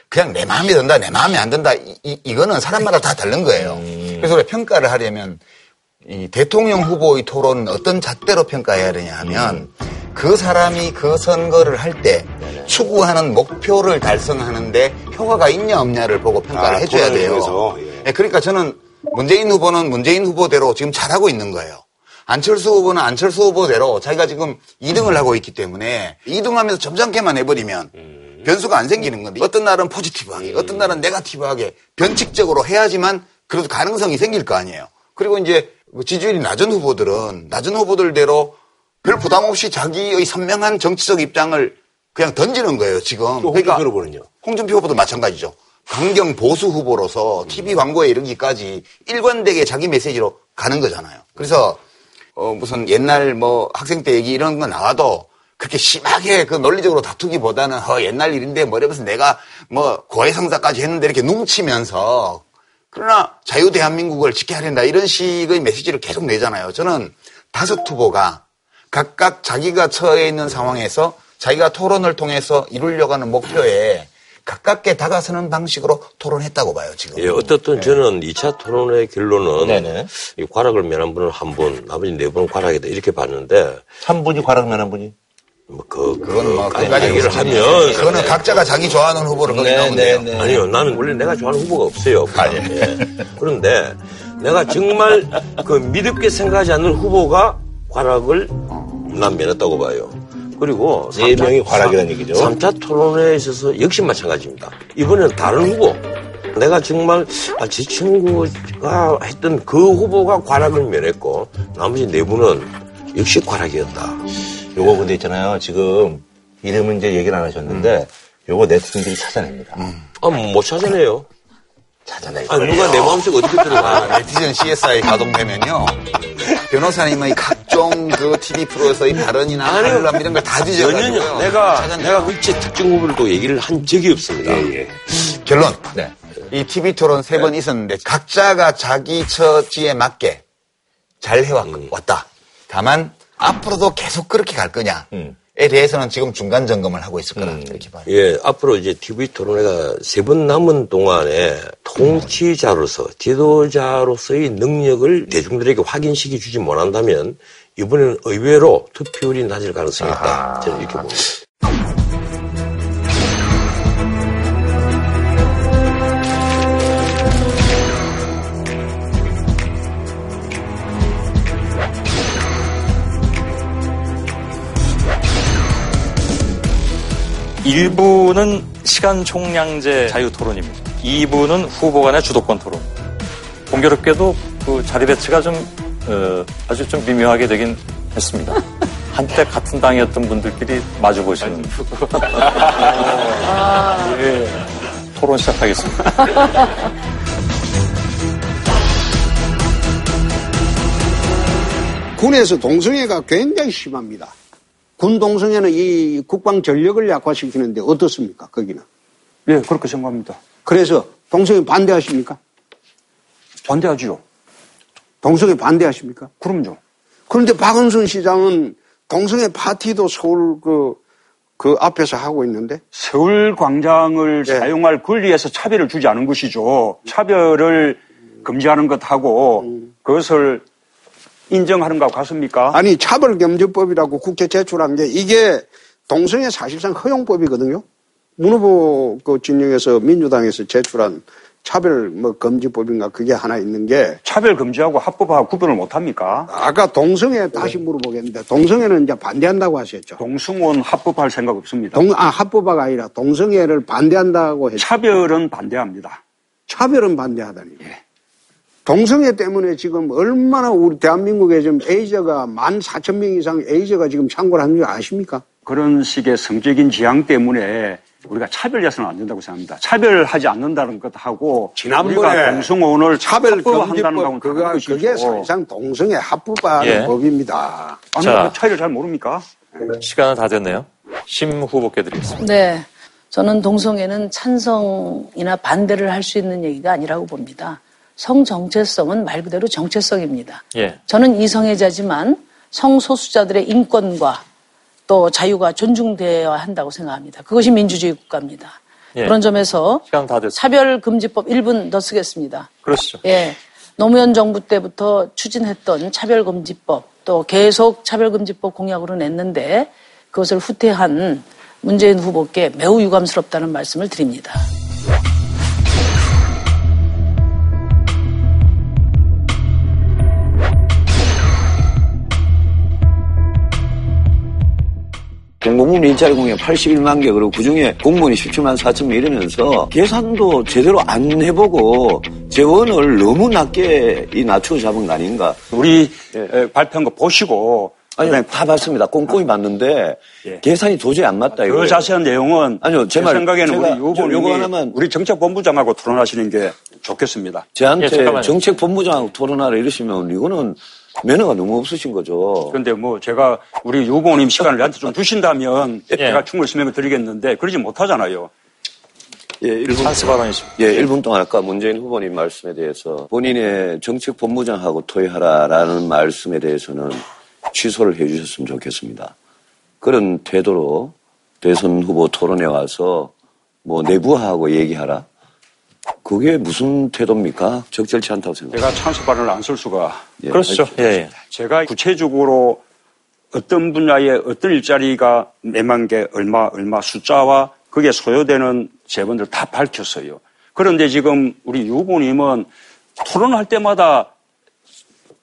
그냥 내 마음이 든다, 내 마음이 안 든다 이, 이, 이거는 사람마다 다 다른 거예요. 음. 그래서 우리가 평가를 하려면 이 대통령 후보의 토론은 어떤 잣대로 평가해야 되냐 하면 그 사람이 그 선거를 할 때 추구하는 목표를 달성하는데 효과가 있냐 없냐를 보고 평가를 아, 해줘야 돼요. 예. 네, 그러니까 저는 문재인 후보는 문재인 후보대로 지금 잘하고 있는 거예요. 안철수 후보는 안철수 후보대로 자기가 지금 이 등을 하고 있기 때문에 이 등 하면서 점잖게만 해버리면 음. 변수가 안 생기는 건데 어떤 날은 포지티브하게 음. 어떤 날은 네거티브하게 변칙적으로 해야지만 그래도 가능성이 생길 거 아니에요. 그리고 이제 지지율이 낮은 후보들은 낮은 후보들대로 별 부담 없이 자기의 선명한 정치적 입장을 그냥 던지는 거예요 지금. 그러니까 홍준표 후보는요? 홍준표 후보도 마찬가지죠. 강경 보수 후보로서 티비 광고에 이르기까지 일관되게 자기 메시지로 가는 거잖아요. 그래서 어, 무슨 옛날 뭐 학생 때 얘기 이런 거 나와도 그렇게 심하게 그 논리적으로 다투기보다는 어, 옛날 일인데 뭐 이러면서 내가 뭐 고해성사까지 했는데 이렇게 뭉치면서 그러나 자유대한민국을 지켜야 된다 이런 식의 메시지를 계속 내잖아요. 저는 다섯 후보가 각각 자기가 처해 있는 상황에서 자기가 토론을 통해서 이루려고 하는 목표에 가깝게 다가서는 방식으로 토론했다고 봐요, 지금. 예, 어떻든 네. 저는 이 차 토론의 결론은 네네. 이 과락을 면한 분은 한 분, 나머지 네 분은 과락이다 이렇게 봤는데 한 분이 과락 면한 분이? 뭐 그, 그건 뭐 그까지 얘기를 하면 그거는 각자가 자기 좋아하는 후보를 거기 나오면 돼요. 아니요, 나는 원래 내가 좋아하는 후보가 없어요. 예. 그런데 내가 정말 그 믿음게 생각하지 않는 후보가 과락을 난 면했다고 봐요. 그리고 네 명이 과락이라는 얘기죠. 삼 차 토론에 있어서 역시 마찬가지입니다. 이번에는 다른 후보. 내가 정말 아, 제 친구가 했던 그 후보가 과락을 면했고 나머지 네 분은 역시 과락이었다. 요거 근데 있잖아요. 지금 이름은 이제 얘기를 안 하셨는데 음. 요거 네티즌들이 찾아냅니다. 음. 아, 못 찾아내요. 찾아낼 거예요. 아, 누가 내 마음속에 어떻게 들어가. 네티즌 씨에스아이 가동되면요. 변호사님의 각종 그 티비 프로에서의 발언이나 발언 이런 걸 다 뒤져가지고요. 내가 내가 일체 특정 후보를 또 얘기를 한 적이 없습니다. 예, 예. 결론. 네. 이 티비 토론 세 번 네. 있었는데 각자가 자기 처지에 맞게 잘 해왔다. 음. 다만 앞으로도 계속 그렇게 갈 거냐. 음. 에 대해서는 지금 중간 점검을 하고 있을 거라 음, 이렇게 봐요. 예, 앞으로 이제 티비 토론회가 세 번 남은 동안에 통치자로서 지도자로서의 능력을 대중들에게 확인시켜 주지 못한다면 이번에는 의외로 투표율이 낮을 가능성이 있다. 아~ 저는 이렇게 봅니다. 일 부는 시간 총량제 자유 토론입니다. 이 부는 후보 간의 주도권 토론. 공교롭게도 그 자리 배치가 좀, 어, 아주 좀 미묘하게 되긴 했습니다. 한때 같은 당이었던 분들끼리 마주 보시는. 아, 예. 토론 시작하겠습니다. 군에서 동성애가 굉장히 심합니다. 군 동성애는 이 국방 전력을 약화시키는데 어떻습니까? 거기는? 예, 그렇게 생각합니다. 그래서 동성애 반대하십니까? 반대하죠. 동성애 반대하십니까? 그럼요. 그런데 박은순 시장은 동성애 파티도 서울 그 그 앞에서 하고 있는데. 서울광장을 네. 사용할 권리에서 차별을 주지 않은 것이죠. 차별을 금지하는 것하고 음. 그것을 인정하는 것 같습니까? 아니, 차별금지법이라고 국회 제출한 게 이게 동성애 사실상 허용법이거든요. 문 후보 그 진영에서 민주당에서 제출한 차별 뭐 금지법인가 그게 하나 있는 게. 차별 금지하고 합법하고 구분을 못합니까? 아까 동성애 다시 네. 물어보겠는데 동성애는 이제 반대한다고 하셨죠. 동승혼 합법화할 생각 없습니다. 동, 아 합법화가 아니라 동성애를 반대한다고 했죠. 차별은 반대합니다. 차별은 반대하다니. 예. 동성애 때문에 지금 얼마나 우리 대한민국에 지금 에이즈가 만 사천 명 이상 에이즈가 지금 창궐 하는 줄 아십니까? 그런 식의 성적인 지향 때문에 우리가 차별해서는 안 된다고 생각합니다. 차별하지 않는다는 것하고 지난번에 우리가 동성혼을 차별금지법 그거 그게 사실상 동성애 합법화하는 예. 법입니다. 아니, 그 차이를 잘 모릅니까? 시간은 다 됐네요. 심 후보께 드리겠습니다. 네, 저는 동성애는 찬성이나 반대를 할 수 있는 얘기가 아니라고 봅니다. 성 정체성은 말 그대로 정체성입니다. 예. 저는 이성애자지만 성소수자들의 인권과 또 자유가 존중되어야 한다고 생각합니다. 그것이 민주주의 국가입니다. 예. 그런 점에서 차별금지법 일 분 더 쓰겠습니다. 그렇죠. 예, 노무현 정부 때부터 추진했던 차별금지법 또 계속 차별금지법 공약으로 냈는데 그것을 후퇴한 문재인 후보께 매우 유감스럽다는 말씀을 드립니다. 공공부문 일자리 공약 팔십일만 개 그리고 그중에 공무원이 십칠만 사천 명 이러면서 계산도 제대로 안 해보고 재원을 너무 낮게 이 낮추어 잡은 거 아닌가. 우리 예. 발표한 거 보시고. 아니, 아니 다 봤습니다. 꼼꼼히 봤는데 예. 계산이 도저히 안 맞다. 이거예요. 그 자세한 내용은 아니요, 제, 제 말, 생각에는 우리 요거 하나만 우리 정책본부장하고 토론하시는 게 좋겠습니다. 저한테 예, 정책본부장하고 토론하라 이러시면 이거는 매너가 너무 없으신 거죠. 그런데 뭐 제가 우리 유보님 시간을 나한테 좀 주신다면 예. 제가 충분히 설명을 드리겠는데 그러지 못하잖아요. 예, 일 분, 예, 일 분 동안 아까 문재인 후보님 말씀에 대해서 본인의 정책 본부장하고 토의하라라는 말씀에 대해서는 취소를 해 주셨으면 좋겠습니다. 그런 태도로 대선 후보 토론에 와서 뭐 내부하고 얘기하라. 그게 무슨 태도입니까? 적절치 않다고 생각합니다. 제가 찬스 발언을 안 쓸 수가. 예, 그렇죠. 예, 예. 제가 구체적으로 어떤 분야에 어떤 일자리가 몇만 개 얼마 얼마 숫자와 그게 소요되는 재원들 다 밝혔어요. 그런데 지금 우리 유 후보님은 토론할 때마다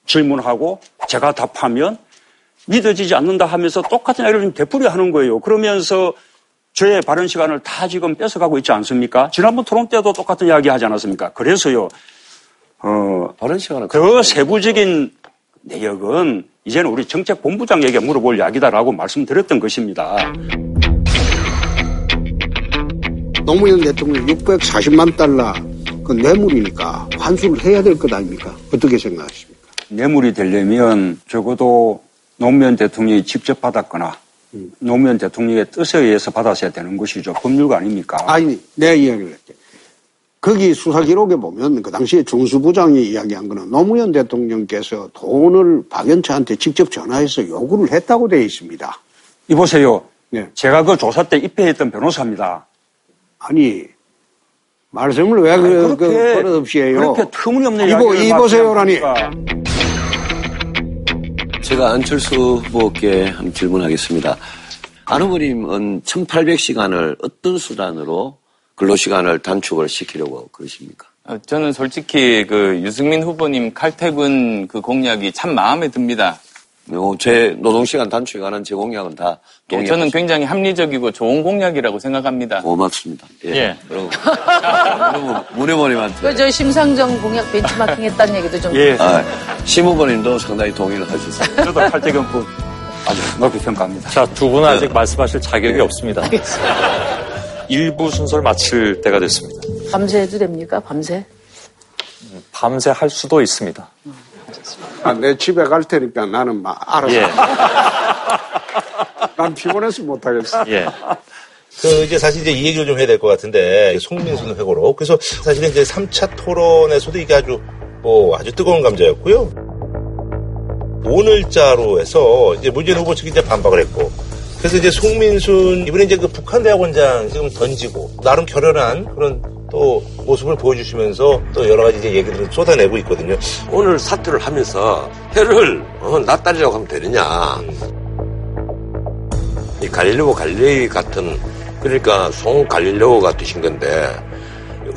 질문하고 제가 답하면 믿어지지 않는다 하면서 똑같은 얘기를 되풀이하는 거예요. 그러면서 저의 발언 시간을 다 지금 뺏어가고 있지 않습니까? 지난번 토론 때도 똑같은 이야기 하지 않았습니까? 그래서요, 어, 발언 시간은 더 세부적인 내역은 이제는 우리 정책본부장에게 물어볼 이야기다라고 말씀드렸던 것입니다. 노무현 대통령 육백사십만 달러 그 뇌물이니까 환수를 해야 될 것 아닙니까? 어떻게 생각하십니까? 뇌물이 되려면 적어도 노무현 대통령이 직접 받았거나 노무현 대통령의 뜻에 의해서 받았어야 되는 것이죠. 법률가 아닙니까? 아니, 내 이야기를 할게. 거기 수사 기록에 보면 그 당시에 중수부장이 이야기한 거는 노무현 대통령께서 돈을 박연차한테 직접 전화해서 요구를 했다고 되어 있습니다. 이보세요. 네. 제가 그 조사 때 입회했던 변호사입니다. 아니, 말씀을 왜 아니, 그렇게 버릇없이 해요? 그렇게 터무니없는 이야기를 이보세요라니. 제가 안철수 후보께 한번 질문하겠습니다. 안 후보님은 천팔백 시간을 어떤 수단으로 근로시간을 단축을 시키려고 그러십니까? 저는 솔직히 그 유승민 후보님 칼퇴근 그 공약이 참 마음에 듭니다. 제 노동시간 단축에 관한 제 공약은 다 동의합니다. 예, 저는 굉장히 합리적이고 좋은 공약이라고 생각합니다. 고맙습니다. 예. 예. 여러분, 여러분 문 후보님한테. 저희 심상정 공약 벤치마킹 했다는 얘기도 좀. 예. 아, 심 후보님도 상당히 동의를 하셨습니다. 저도 칼퇴근법 아주 높이 평가합니다. 자, 두 분은 아직 네. 말씀하실 자격이 네. 없습니다. 일부 순서를 마칠 때가 됐습니다. 밤새 해도 됩니까? 밤새? 밤새 할 수도 있습니다. 음. 아, 내 집에 갈 테니까 나는 막 알아서. 예. 난 피곤해서 못하겠어. 예. 그, 이제 사실 이제 이 얘기를 좀 해야 될 것 같은데, 송민순 회고록. 그래서 사실은 이제 삼 차 토론에서도 이게 아주, 뭐, 아주 뜨거운 감자였고요. 오늘자로 해서 이제 문재인 후보 측이 이제 반박을 했고, 그래서 이제 송민순 이번에 이제 그 북한 대학원장 지금 던지고 나름 결연한 그런 또 모습을 보여주시면서 또 여러 가지 이제 얘기들을 쏟아내고 있거든요. 오늘 사퇴를 하면서 혀를 어, 낯다리라고 하면 되느냐? 음. 이 갈릴레오 갈릴레이 같은 그러니까 송 갈릴레오가 되신 건데.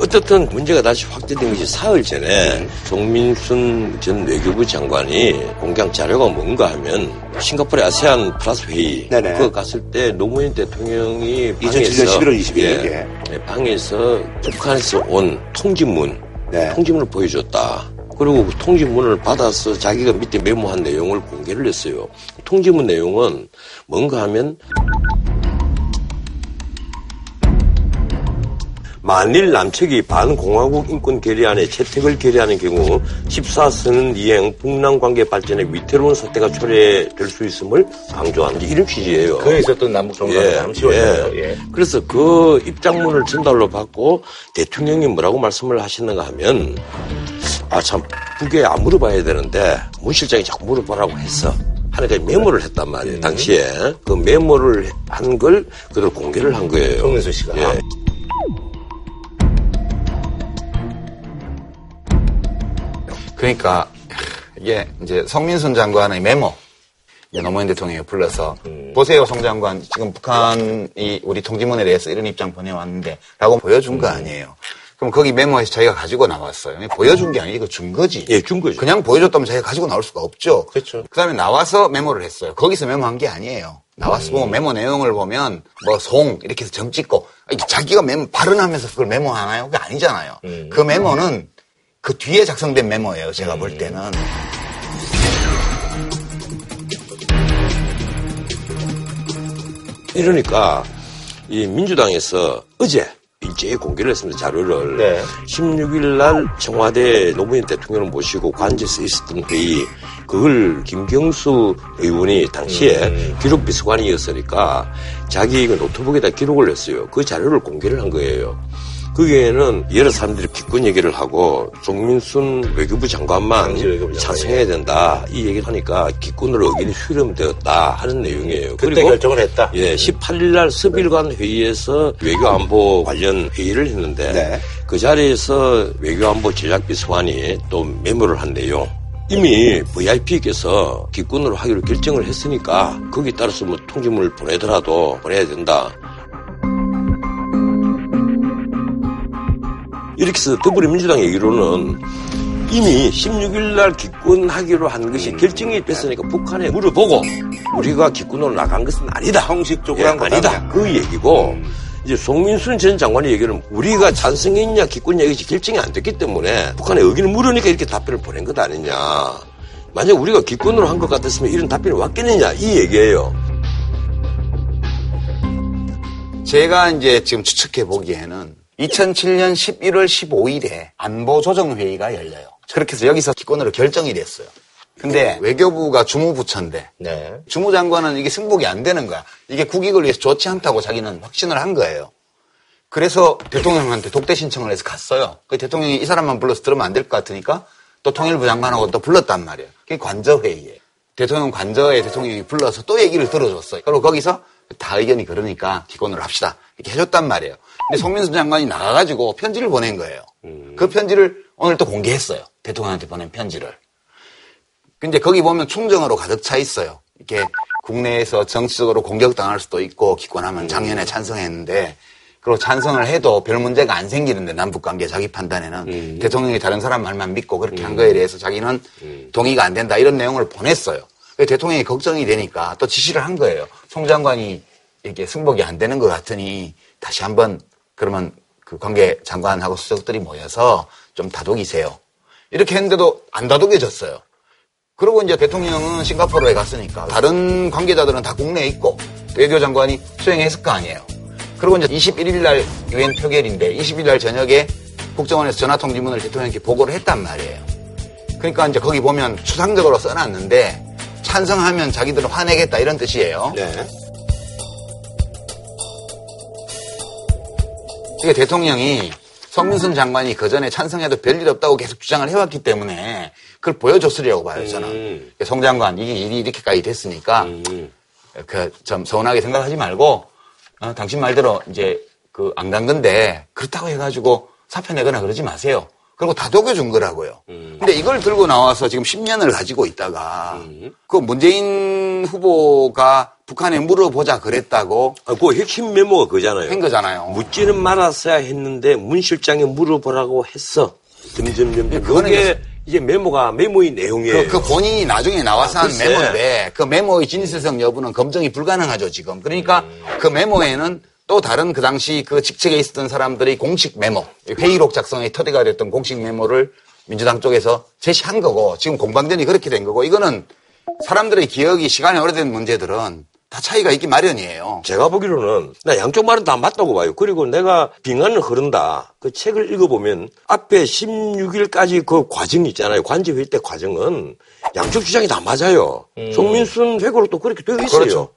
어쨌든 문제가 다시 확대된 것이 사흘 전에 송민순 전 외교부 장관이 공개한 자료가 뭔가 하면 싱가포르 아세안 플러스 회의 그거 갔을 때 노무현 대통령이 방에서 이천칠년 십일월 이십일 예, 예. 방에서 북한에서 온 통지문 네. 통지문을 보여줬다. 그리고 그 통지문을 받아서 자기가 밑에 메모한 내용을 공개를 했어요. 통지문 내용은 뭔가 하면 만일 남측이 반공화국 인권 결의안에 채택을 결의하는 경우 십사선 이행 북남관계 발전에 위태로운 사태가 초래될 수 있음을 강조한 이런 취지예요. 그에 있었던 남북정상회담 예, 남치원에서. 예. 그래서 그 입장문을 전달로 받고 대통령이 뭐라고 말씀을 하시는가 하면 아 참 북에 안 물어봐야 되는데 문 실장이 자꾸 물어보라고 했어. 하나의 메모를 했단 말이에요. 음. 당시에 그 메모를 한 걸 그대로 공개를 한 거예요. 송민순 씨가. 예. 그러니까 이게 이제 송민순 장관의 메모 노무현 대통령이 불러서 음. 보세요 송 장관 지금 북한이 우리 통지문에 대해서 이런 입장 보내왔는데 라고 보여준 음. 거 아니에요. 그럼 거기 메모에서 자기가 가지고 나왔어요. 보여준 게 아니고 준 거지. 예, 준 거지. 그냥 보여줬다면 자기가 가지고 나올 수가 없죠. 그렇죠. 그 다음에 나와서 메모를 했어요. 거기서 메모한 게 아니에요. 나와서 음. 보면 메모 내용을 보면 뭐 송 이렇게 해서 점 찍고 자기가 메모 발언하면서 그걸 메모하나요? 그게 아니잖아요. 음. 그 메모는 그 뒤에 작성된 메모예요. 제가 음. 볼 때는. 이러니까 이 민주당에서 어제 일제히 공개를 했습니다. 자료를. 네. 십육일 날 청와대 노무현 대통령을 모시고 관제에서 있었던 회의 그걸 김경수 의원이 당시에 음. 기록 비서관이었으니까 자기가 노트북에다 기록을 했어요. 그 자료를 공개를 한 거예요. 거기에는 여러 사람들이 기권 얘기를 하고 송민순 외교부 장관만 찬성해야 된다 이 얘기를 하니까 기권으로 의견이 수렴되었다 하는 내용이에요. 그때 그리고 결정을 했다. 예, 십팔일 날 습일관 회의에서 외교안보 관련 회의를 했는데 네. 그 자리에서 외교안보 전략비서관이 또 메모를 한 내용. 이미 브이아이피께서 기권으로 하기로 결정을 했으니까 거기에 따라서 뭐 통지문을 보내더라도 보내야 된다. 이렇게 해서 더불어민주당 얘기로는 이미 십육일 날 기권하기로 한 것이 결정이 됐으니까 북한에 물어보고 우리가 기권으로 나간 것은 아니다. 형식적으로 예, 한 건 아니다. 그 얘기고 이제 송민순 전 장관의 얘기는 우리가 찬성했냐 기권이냐 이것이 결정이 안 됐기 때문에 북한에 의견을 물으니까 이렇게 답변을 보낸 것 아니냐. 만약 우리가 기권으로 한 것 같았으면 이런 답변이 왔겠느냐 이 얘기예요. 제가 이제 지금 추측해 보기에는 이천칠년 십일월 십오일에 안보조정회의가 열려요. 그렇게 해서 여기서 기권으로 결정이 됐어요. 근데 외교부가 주무부처인데 네. 주무장관은 이게 승복이 안 되는 거야. 이게 국익을 위해서 좋지 않다고 자기는 확신을 한 거예요. 그래서 대통령한테 독대 신청을 해서 갔어요. 그 대통령이 이 사람만 불러서 들으면 안 될 것 같으니까 또 통일부 장관하고 또 불렀단 말이에요. 그게 관저회의예요. 대통령 관저에 대통령이 불러서 또 얘기를 들어줬어요. 그리고 거기서 다 의견이 그러니까 기권으로 합시다. 이렇게 해줬단 말이에요. 근데 송민순 장관이 나가가지고 편지를 보낸 거예요. 음. 그 편지를 오늘 또 공개했어요. 대통령한테 보낸 편지를. 근데 거기 보면 충정으로 가득 차 있어요. 이렇게 국내에서 정치적으로 공격당할 수도 있고 기권하면 작년에 찬성했는데 그리고 찬성을 해도 별 문제가 안 생기는데 남북관계 자기 판단에는 음. 대통령이 다른 사람 말만 믿고 그렇게 음. 한 거에 대해서 자기는 음. 동의가 안 된다 이런 내용을 보냈어요. 대통령이 걱정이 되니까 또 지시를 한 거예요. 송 장관이 이렇게 승복이 안 되는 것 같으니 다시 한번 그러면 그 관계 장관하고 수석들이 모여서 좀 다독이세요. 이렇게 했는데도 안 다독여졌어요. 그리고 이제 대통령은 싱가포르에 갔으니까 다른 관계자들은 다 국내에 있고 외교 장관이 수행했을 거 아니에요. 그리고 이제 이십일일 날 유엔 표결인데 이십일일 날 저녁에 국정원에서 전화 통지문을 대통령께 보고를 했단 말이에요. 그러니까 이제 거기 보면 추상적으로 써놨는데 찬성하면 자기들은 화내겠다 이런 뜻이에요. 네. 이게 대통령이 송민순 장관이 그 전에 찬성해도 별일 없다고 계속 주장을 해왔기 때문에 그걸 보여줬으려고 봐요 저는. 음. 송 장관 이게 일이 이렇게까지 됐으니까 음. 그 참 서운하게 생각하지 말고 어, 당신 말대로 이제 그 안 간 건데 그렇다고 해가지고 사표 내거나 그러지 마세요. 그리고 다독여 준 거라고요. 음. 근데 이걸 들고 나와서 지금 십 년을 가지고 있다가 음. 그 문재인 후보가 북한에 물어보자 그랬다고. 아, 그 핵심 메모가 그거잖아요. 한 거잖아요. 묻지는 말았어야 했는데 문 실장이 물어보라고 했어. 점점점. 네. 그게 이제 메모가 메모의 내용이에요. 그, 그 본인이 나중에 나와서 아, 한 메모인데 그 메모의 진실성 여부는 검증이 불가능하죠 지금. 그러니까 음. 그 메모에는 또 다른 그 당시 그 직책에 있었던 사람들의 공식 메모, 회의록 작성의 터대가 됐던 공식 메모를 민주당 쪽에서 제시한 거고 지금 공방전이 그렇게 된 거고 이거는 사람들의 기억이 시간이 오래된 문제들은 다 차이가 있기 마련이에요. 제가 보기로는 나 양쪽 말은 다 맞다고 봐요. 그리고 내가 빙하는 흐른다. 그 책을 읽어보면 앞에 십육 일까지 그 과정이 있잖아요. 관제회의 때 과정은 양쪽 주장이 다 맞아요. 음. 송민순 회고록도 그렇게 되어 있어요. 그렇죠.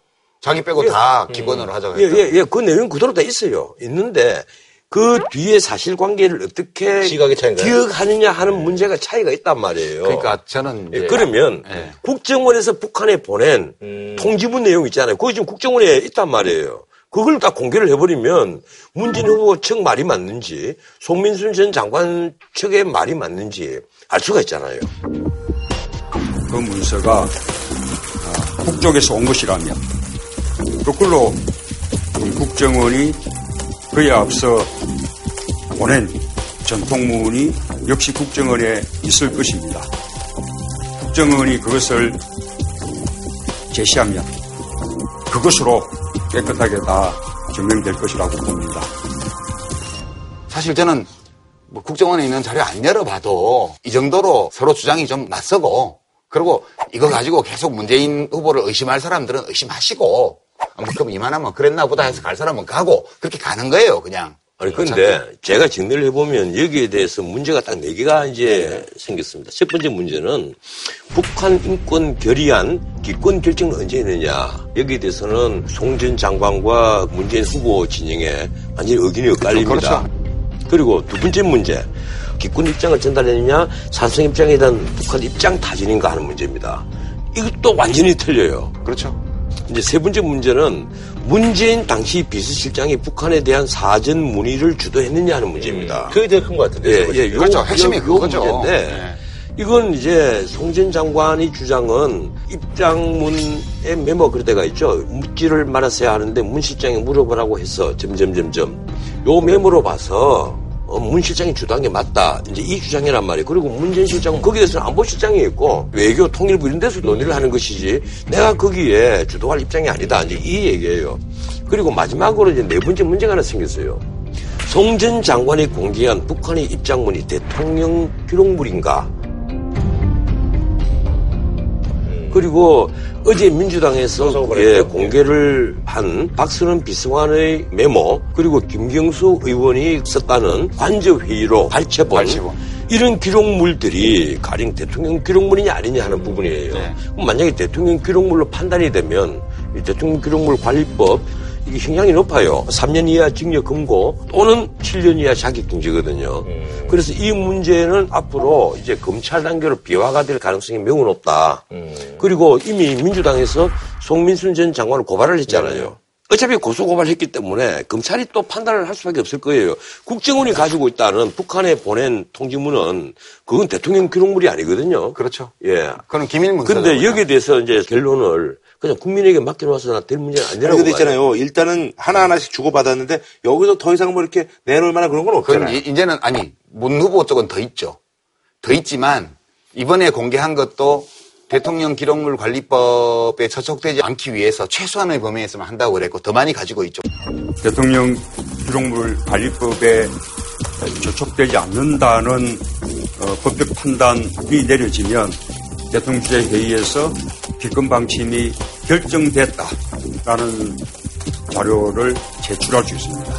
자기 빼고 예, 다 기본으로 음. 하자고 했죠. 예, 예, 예. 그 내용 그대로 다 있어요. 있는데 그 뒤에 사실관계를 어떻게 시각의 차이인가요? 기억하느냐 하는 네. 문제가 차이가 있단 말이에요. 그러니까 저는 예, 그러면 네. 국정원에서 북한에 보낸 음. 통지문 내용 있잖아요. 그거 지금 국정원에 있단 말이에요. 그걸 다 공개를 해버리면 문재인 후보 측 말이 맞는지 송민순 전 장관 측의 말이 맞는지 알 수가 있잖아요. 그 문서가 북쪽에서 온 것이라며 거꾸로 국정원이 그에 앞서 보낸 전통문이 역시 국정원에 있을 것입니다. 국정원이 그것을 제시하면 그것으로 깨끗하게 다 증명될 것이라고 봅니다. 사실 저는 뭐 국정원에 있는 자료 안 열어봐도 이 정도로 서로 주장이 좀 낯서고 그리고 이거 가지고 계속 문재인 후보를 의심할 사람들은 의심하시고 그럼 이만하면 그랬나 보다 해서 갈 사람은 가고 그렇게 가는 거예요 그냥. 아니 근데 어차피. 제가 정리를 해보면 여기에 대해서 문제가 딱 네 개가 이제 네. 생겼습니다. 첫 번째 문제는 북한 인권 결의안 기권 결정은 언제 했느냐. 여기에 대해서는 송 전 장관과 문재인 후보 진영에 완전히 의견이 엇갈립니다. 그렇죠. 그리고 두 번째 문제. 기권 입장을 전달했느냐 찬성 입장에 대한 북한 입장 타진인가 하는 문제입니다. 이것도 완전히 틀려요. 그렇죠. 이제 세 번째 문제는 문재인 당시 비서실장이 북한에 대한 사전 문의를 주도했느냐 하는 문제입니다. 음, 그게 더 큰 것 같은데. 예, 예, 요, 그렇죠. 핵심이 그거죠. 문제인데 네. 이건 이제 송 전 장관의 주장은 입장문에 메모 그런 데가 있죠. 묻지를 말았어야 하는데 문 실장이 물어보라고 해서 점점점점. 요 메모로 봐서 어, 문 실장이 주도한 게 맞다. 이제 이 주장이란 말이에요. 그리고 문재인 실장은 거기에 대해서는 안보실장이 있고 외교 통일부 이런 데서 논의를 하는 것이지 내가 거기에 주도할 입장이 아니다. 이제 이 얘기예요. 그리고 마지막으로 이제 네 번째 문제가 하나 생겼어요. 송 전 장관이 공개한 북한의 입장문이 대통령 기록물인가? 그리고 어제 민주당에서 예, 공개를 한 박선원 비서관의 메모 그리고 김경수 의원이 썼다는 관제회의로 발췌본 이런 기록물들이 가령 대통령 기록물이냐 아니냐 하는 부분이에요. 네. 그럼 만약에 대통령 기록물로 판단이 되면 이 대통령 기록물 관리법 이게 형량이 높아요. 삼 년 이하 징역 금고 또는 칠 년 이하 자격정지거든요. 음. 그래서 이 문제는 앞으로 이제 검찰 단계로 비화가 될 가능성이 매우 높다. 음. 그리고 이미 민주당에서 송민순 전 장관을 고발을 했잖아요. 네. 어차피 고소고발했기 때문에 검찰이 또 판단을 할 수밖에 없을 거예요. 국정원이 가지고 있다는 북한에 보낸 통지문은 그건 대통령 기록물이 아니거든요. 그렇죠. 예. 그건 기밀 문서죠. 근데 여기에 대해서 이제 결론을 그냥 국민에게 맡겨놔서 될 문제는 아니라고. 그런데 있잖아요. 일단은 하나하나씩 주고받았는데 여기서 더 이상 뭐 이렇게 내놓을 만한 그런 건 없잖아요. 이제는 아니 문 후보 쪽은 더 있죠. 더 있지만 이번에 공개한 것도 대통령 기록물 관리법에 저촉되지 않기 위해서 최소한의 범위에서만 한다고 그랬고 더 많이 가지고 있죠. 대통령 기록물 관리법에 저촉되지 않는다는 어, 법적 판단이 내려지면 대통령 주재회의에서 기권 방침이 결정됐다라는 자료를 제출할 수 있습니다.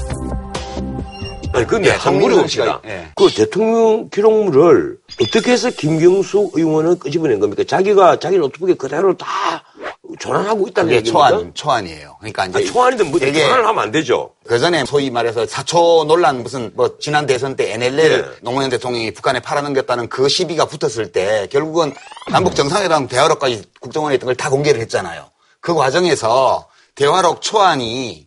아니, 근데 한 물어봅시다. 그 대통령 기록물을 어떻게 해서 김경수 의원은 끄집어낸 겁니까? 자기가 자기 노트북에 그대로 다 전환하고 있다는 얘기입니까? 초안, 초안이에요. 그러니까 이제. 아, 초안인데 뭐 전환을 하면 안 되죠. 그 전에 소위 말해서 사초 논란 무슨 뭐 지난 대선 때 엔엘엘 네. 노무현 대통령이 북한에 팔아넘겼다는 그 시비가 붙었을 때 결국은 남북 정상회담 대화록까지 국정원에 있던 걸 다 공개를 했잖아요. 그 과정에서 대화록 초안이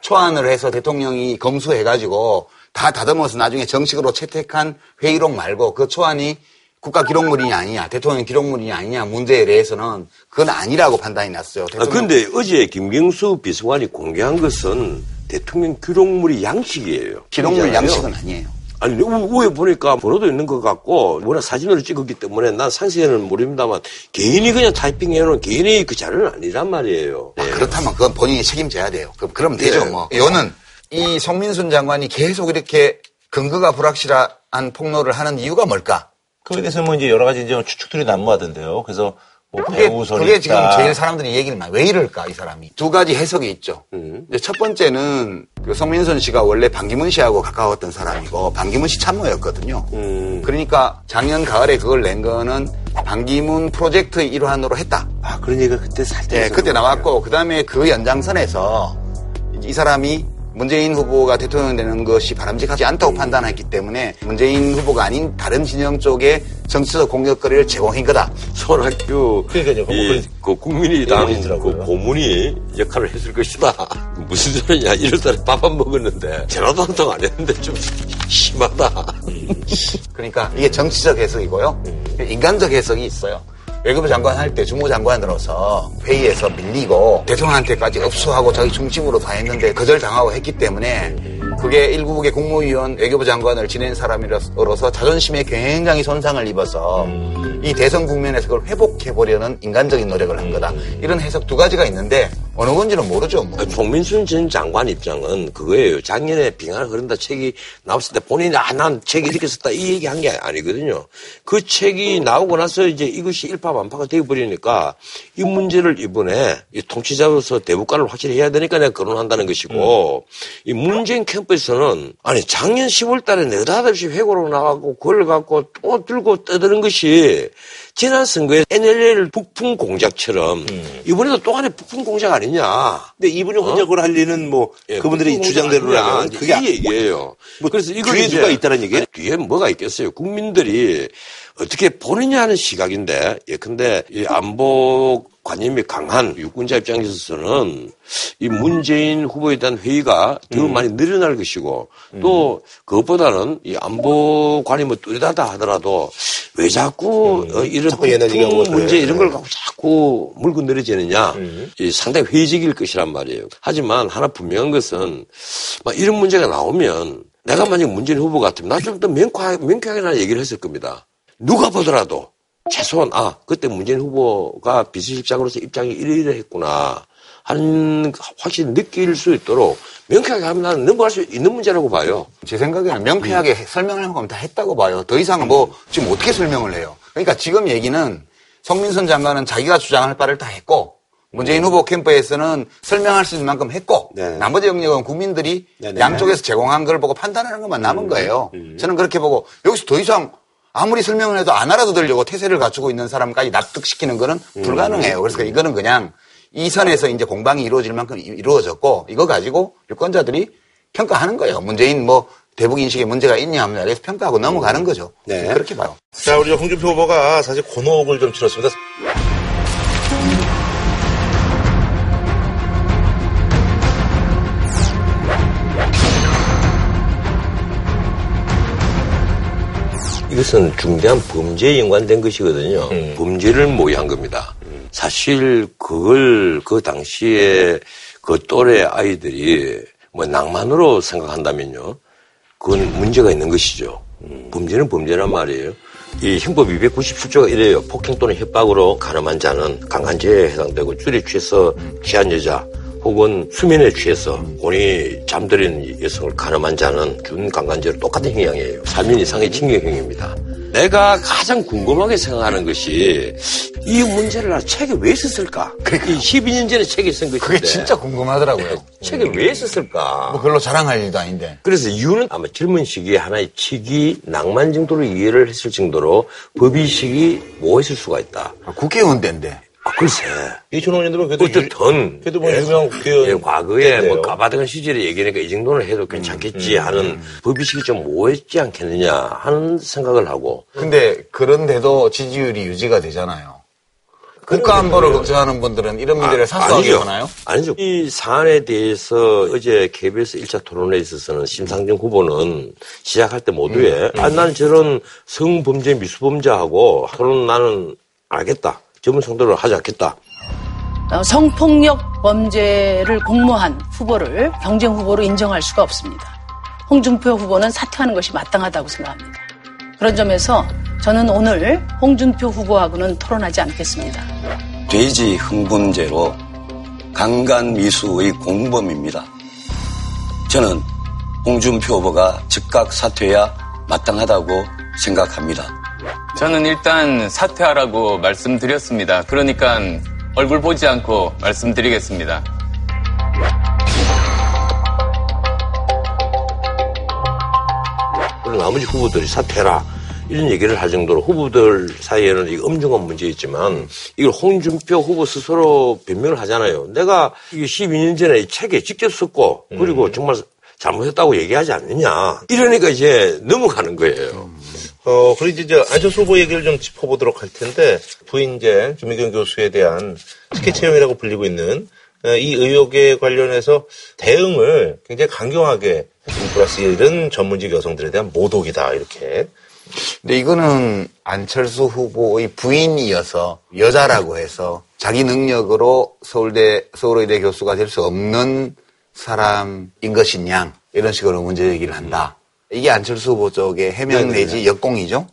초안을 해서 대통령이 검수해가지고 다 다듬어서 나중에 정식으로 채택한 회의록 말고 그 초안이 국가 기록물이냐 아니냐, 대통령 기록물이냐 아니냐 문제에 대해서는 그건 아니라고 판단이 났어요. 그런데 대통령... 아, 어제 김경수 비서관이 공개한 것은 대통령 기록물이 양식이에요. 기록물 양식은 아니에요. 아니, 우에 보니까 번호도 있는 것 같고, 워낙 사진으로 찍었기 때문에 난 상세는 모릅니다만, 개인이 그냥 타이핑해놓은 개인의 그 자료는 아니란 말이에요. 아, 그렇다면 그건 본인이 책임져야 돼요. 그럼, 그럼 되죠, 네. 뭐. 이거는 이 송민순 장관이 계속 이렇게 근거가 불확실한 폭로를 하는 이유가 뭘까? 그에 대해서 뭐 이제 여러 가지 이제 추측들이 나온 것 같은데요. 그래서 뭐 그게, 배우설이 그게 지금 제일 사람들이 얘기를 많이 왜 이럴까 이 사람이. 두 가지 해석이 있죠. 음. 첫 번째는 그 송민순 씨가 원래 반기문 씨하고 가까웠던 사람이고 반기문 씨 참모였거든요. 음. 그러니까 작년 가을에 그걸 낸 거는 반기문 프로젝트의 일환으로 했다. 아, 그런 얘기가 그때 살때 네, 그때 나왔고 그다음에 그 연장선에서 이 사람이 문재인 후보가 대통령 되는 것이 바람직하지 않다고 음. 판단했기 때문에 문재인 후보가 아닌 다른 진영 쪽에 정치적 공격거리를 제공한 거다. 손학규 그러니까 이, 그 국민의당 그 고문이 역할을 했을 것이다. 무슨 소리냐. 이럴 때 밥 안 먹었는데 전화도 한 통 안 했는데 좀 심하다. 그러니까 이게 정치적 해석이고요. 인간적 해석이 있어요. 외교부 장관 할 때 주무장관으로서 회의에서 밀리고 대통령한테까지 업소하고 자기 중심으로 다 했는데 거절당하고 했기 때문에 그게 일국의 국무위원 외교부 장관을 지낸 사람으로서 자존심에 굉장히 손상을 입어서 이 대선 국면에서 그걸 회복해보려는 인간적인 노력을 한 거다. 이런 해석 두 가지가 있는데 어느 건지는 모르죠. 뭐. 송민순 전 장관 입장은 그거예요. 작년에 빙하를 흐른다 책이 나왔을 때 본인이 아, 난 책이 이렇게 썼다 이 얘기한 게 아니거든요. 그 책이 나오고 나서 이제 이것이 일파만파가 되어버리니까 이 문제를 이번에 이 통치자로서 대북관을 확실히 해야 되니까 내가 거론한다는 것이고 음. 이 문재인 캠프에서는 아니 작년 시월 달에 느닷없이 회고로 나가고 그걸 갖고 또 들고 떠드는 것이 지난 선거에 엔엘엘 북풍 공작처럼 음. 이번에도 또 하나의 북풍 공작 아니냐. 근데 이분이 혼자 어? 그걸 할 리는 뭐 예, 그분들이 주장대로라면 그게 이 얘기예요. 뭐 그래서 이걸 뒤에 누가 있다는 얘기예요? 뒤에 뭐가 있겠어요? 국민들이 어떻게 보느냐 하는 시각인데 예컨대 이 안보 관념이 강한 유권자 입장에서는 이 문재인 후보에 대한 회의가 더 음. 많이 늘어날 것이고 또 음. 그것보다는 이 안보 관념이 뚜렷하다 하더라도 왜 자꾸 음. 어, 이런 북풍 문제 이런 걸 갖고 자꾸 물고 내려지느냐 음. 이 상당히 회의적일 것이란 말이에요. 하지만 하나 분명한 것은 막 이런 문제가 나오면 내가 만약 문재인 후보 같으면 나 좀 더 명쾌하게 나 얘기를 했을 겁니다. 누가 보더라도. 최소한 아 그때 문재인 후보가 비서실장으로서 입장이 이러이러했구나 하는 확실히 느낄 수 있도록 명쾌하게 하면 나는 넘어갈 수 있는 문제라고 봐요. 제 생각에는 명쾌하게 음. 설명을 한 건 다 했다고 봐요. 더 이상은 뭐 지금 어떻게 설명을 해요. 그러니까 지금 얘기는 송민순 장관은 자기가 주장할 바를 다 했고 문재인 네. 후보 캠프에서는 설명할 수 있는 만큼 했고 네. 나머지 영역은 국민들이 네. 양쪽에서 제공한 걸 보고 판단하는 것만 남은 거예요. 음. 음. 저는 그렇게 보고 여기서 더 이상 아무리 설명을 해도 안 알아들으려고 태세를 갖추고 있는 사람까지 납득시키는 거는 불가능해요. 그래서 이거는 그냥 이 선에서 이제 공방이 이루어질 만큼 이루어졌고 이거 가지고 유권자들이 평가하는 거예요. 문재인 뭐 대북 인식에 문제가 있냐 하면 그래서 평가하고 넘어가는 거죠. 네. 그렇게 봐요. 자, 우리 홍준표 후보가 사실 곤혹을 좀 치렀습니다. 이것은 중대한 범죄에 연관된 것이거든요. 음. 범죄를 모의한 겁니다. 음. 사실 그걸 그 당시에 그 또래 아이들이 뭐 낭만으로 생각한다면요. 그건 문제가 있는 것이죠. 음. 범죄는 범죄란 말이에요. 이 형법 이백구십칠 조가 이래요. 폭행 또는 협박으로 가늠한 자는 강간죄에 해당되고 줄에 취해서 취한 여자 혹은 수면에 취해서 곤히 잠들인 여성을 가늠한 자는 준강간죄로 똑같은 형량이에요. 삼 년 이상의 징역형입니다. 내가 가장 궁금하게 생각하는 것이 이 문제를 책에 왜 썼을까? 그러니까요. 십이 년 전에 책에 쓴 것인데 그게 진짜 궁금하더라고요. 책에 왜 썼을까? 뭐 별로 자랑할 일도 아닌데. 그래서 이유는 아마 젊은 시기에 하나의 책이 낭만 정도로 이해를 했을 정도로 법의식이 모호했을 수가 있다. 아, 국회의원 때인데. 아, 글쎄. 이천오 년도면 그래도. 어쨌든. 그래도 뭐 예, 유명한 국회의원. 예, 과거에 뭐 까마득한 시절의 얘기니까 이 정도는 해도 괜찮겠지 음, 음, 하는 음. 법의식이 좀 모호했지 않겠느냐 하는 생각을 하고. 근데 그런데도 지지율이 유지가 되잖아요. 국가안보를 걱정하는 분들은 이런 문제를 상수하게 보나요? 아니죠. 이 사안에 대해서 어제 케이비에스 일 차 토론회에 있어서는 심상정 후보는 시작할 때 모두에 음. 아, 난 저런 성범죄 미수범죄하고 토론 나는 안 하겠다. 전문 상대로 하지 않겠다. 성폭력 범죄를 공모한 후보를 경쟁 후보로 인정할 수가 없습니다. 홍준표 후보는 사퇴하는 것이 마땅하다고 생각합니다. 그런 점에서 저는 오늘 홍준표 후보하고는 토론하지 않겠습니다. 돼지 흥범죄로 강간미수의 공범입니다. 저는 홍준표 후보가 즉각 사퇴해야 마땅하다고 생각합니다. 저는 일단 사퇴하라고 말씀드렸습니다. 그러니까 얼굴 보지 않고 말씀드리겠습니다. 물론 나머지 후보들이 사퇴라 이런 얘기를 할 정도로 후보들 사이에는 이 엄중한 문제이지만 이걸 홍준표 후보 스스로 변명을 하잖아요. 내가 이게 십이 년 전에 이 책에 직접 썼고 그리고 정말 잘못했다고 얘기하지 않느냐. 이러니까 이제 넘어가는 거예요. 어, 그리고 이제 안철수 후보 얘기를 좀 짚어보도록 할 텐데, 부인제 김미경 교수에 대한 스케치형이라고 불리고 있는 이 의혹에 관련해서 대응을 굉장히 강경하게 플러스 이런 전문직 여성들에 대한 모독이다, 이렇게. 근데 이거는 안철수 후보의 부인이어서 여자라고 해서 자기 능력으로 서울대, 서울의대 교수가 될 수 없는 사람인 것이냐, 이런 식으로 문제 얘기를 한다. 이게 안철수 후보 쪽의 해명 내지 역공이죠.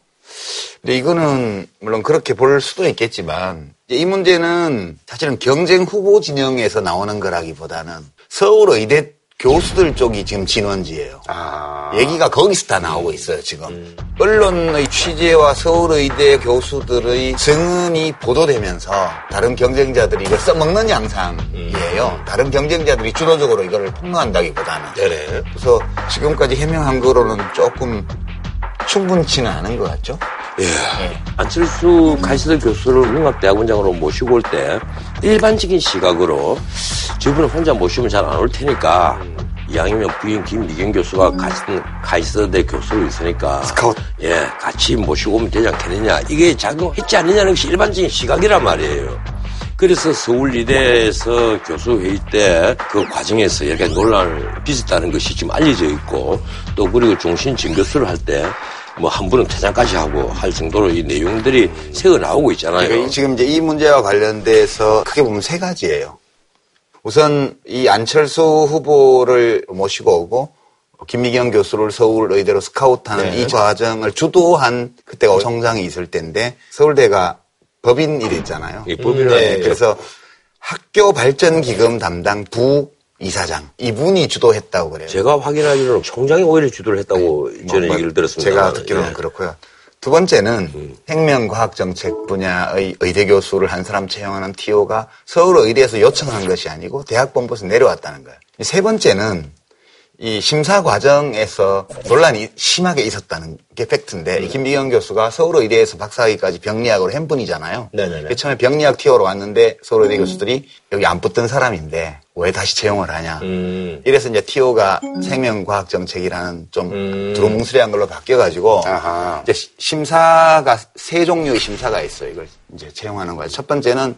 근데 이거는 물론 그렇게 볼 수도 있겠지만 이 문제는 사실은 경쟁 후보 진영에서 나오는 거라기보다는 서울의대 교수들 쪽이 지금 진원지예요. 아... 얘기가 거기서 다 나오고 있어요, 지금. 음... 언론의 취재와 서울의대 교수들의 증언이 보도되면서 다른 경쟁자들이 이걸 써먹는 양상이에요. 음... 다른 경쟁자들이 주도적으로 이걸 폭로한다기보다는. 네네. 그래서 지금까지 해명한 거로는 조금 충분치는 않은 것 같죠? 예. 네. 안철수 가이스들 교수를 융합대학원장으로 모시고 올 때 일반적인 시각으로 저분을 혼자 모시면 잘 안 올 테니까 이왕이면 부인 김미경 교수가 가이스대 가이스대 교수로 있으니까 스카우트. 예, 같이 모시고 오면 되지 않겠느냐. 이게 작용했지 않느냐는 것이 일반적인 시각이란 말이에요. 그래서 서울이대에서 교수회의 때 그 과정에서 이렇게 논란을 빚었다는 것이 지금 알려져 있고 또 그리고 종신 진교수를 할 때 뭐 한 분은 퇴장까지 하고 할 정도로 이 내용들이 새어 나오고 있잖아요. 그러니까 지금 이제 이 문제와 관련돼서 크게 보면 세 가지예요. 우선 이 안철수 후보를 모시고 오고 김미경 교수를 서울의대로 스카우트하는 네. 이 과정을 주도한 그때가 성장이 있을 때인데 서울대가 법인이 됐잖아요. 예, 법인이 네, 그래서 학교 발전 기금 담당 부 이사장 이분이 주도했다고 그래요. 제가 확인하기로는 총장이 오히려 주도를 했다고 네, 전에 뭐, 얘기를 들었습니다. 제가 듣기로는 예. 그렇고요. 두 번째는 음. 생명과학정책 분야의 의대 교수를 한 사람 채용하는 티오가 서울의대에서 요청한 것이 아니고 대학 본부에서 내려왔다는 거예요. 세 번째는 이 심사 과정에서 논란이 심하게 있었다는 게 팩트인데 네. 김미경 교수가 서울의대에서 박사학위까지 병리학으로 한 분이잖아요. 네네네. 처음에 병리학 티오로 왔는데 서울의대 음. 교수들이 여기 안 붙던 사람인데 왜 다시 채용을 하냐. 음. 이래서 이제 티오가 음. 생명과학정책이라는 좀 음. 두루뭉술이한 걸로 바뀌어가지고 아하. 이제 심사가 세 종류의 심사가 있어요. 이걸 이제 채용하는 거예요. 첫 번째는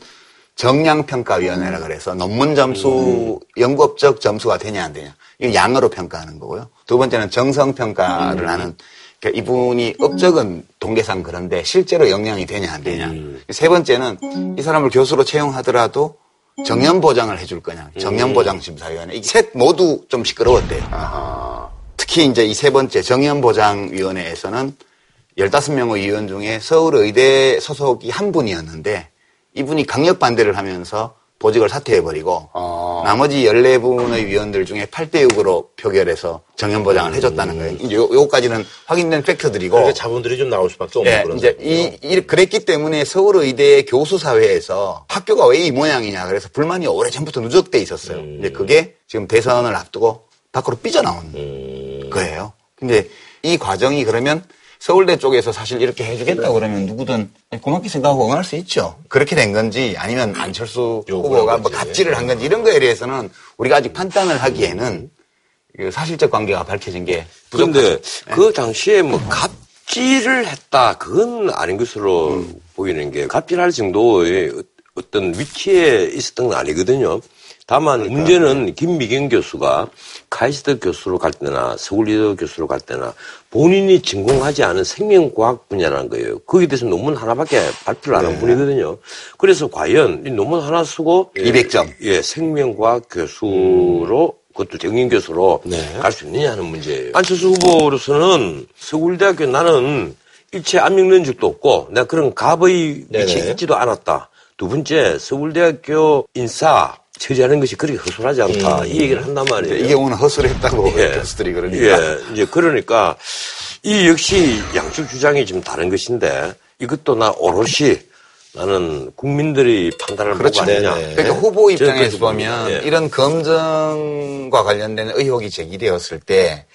정량평가위원회라 그래서 논문 점수, 음. 연구업적 점수가 되냐 안 되냐. 이건 양으로 평가하는 거고요. 두 번째는 정성평가를 음. 하는 그러니까 이분이 업적은 동계상 그런데 실제로 영향이 되냐 안 되냐. 음. 세 번째는 이 사람을 교수로 채용하더라도 정년보장을 해줄 거냐. 정년보장심사위원회. 이 셋 모두 좀 시끄러웠대요. 아하. 특히 이제 이 세 번째 정년보장위원회에서는 열다섯 명의 위원 중에 서울의대 소속이 한 분이었는데 이분이 강력 반대를 하면서 보직을 사퇴해버리고 아. 나머지 열네 분의 위원들 중에 팔 대 육으로 표결해서 정년보장을 해줬다는 거예요. 이제 요, 요까지는 확인된 팩트들이고. 그러니까 자본들이 좀 나올 수밖에 없는 네, 그런 이제 이, 이 그랬기 때문에 서울의대 교수사회에서 학교가 왜 이 모양이냐 그래서 불만이 오래전부터 누적돼 있었어요. 음. 근데 그게 지금 대선을 앞두고 밖으로 삐져나온 음. 거예요. 근데 이 과정이 그러면 서울대 쪽에서 사실 이렇게 해주겠다고 그러면 누구든 고맙게 생각하고 응원할 수 있죠. 그렇게 된 건지 아니면 안철수 후보가 뭐 갑질을 한 건지 이런 거에 대해서는 우리가 아직 판단을 하기에는 사실적 관계가 밝혀진 게 부족하죠. 그런데 그 당시에 뭐 갑질을 했다 그건 아닌 것으로 음. 보이는 게 갑질할 정도의 어떤 위키에 있었던 건 아니거든요. 다만 그러니까. 문제는 김미경 교수가 카이스트 교수로 갈 때나 서울예대 교수로 갈 때나 본인이 전공하지 않은 생명과학 분야라는 거예요. 거기에 대해서 논문 하나밖에 발표를 네. 안 한 분이거든요. 그래서 과연 이 논문 하나 쓰고 이백 점 예, 예 생명과학 교수로 음. 그것도 정인 교수로 네. 갈 수 있느냐 하는 문제예요. 안철수 후보로서는 서울대학교 나는 일체 안 읽는 적도 없고 내가 그런 갑의 위치에 있지도 않았다. 두 번째 서울대학교 인사 처리하는 것이 그렇게 허술하지 않다. 음. 이 얘기를 한단 말이에요. 이게 오늘 허술했다고 예. 교수들이 그러니까. 예. 이제 그러니까 이 역시 양측 주장이 좀 다른 것인데 이것도 나 오롯이 나는 국민들이 판단을 그렇죠. 보고 아니냐. 그러니까 후보 입장에서 보면 예. 이런 검증과 관련된 의혹이 제기되었을 때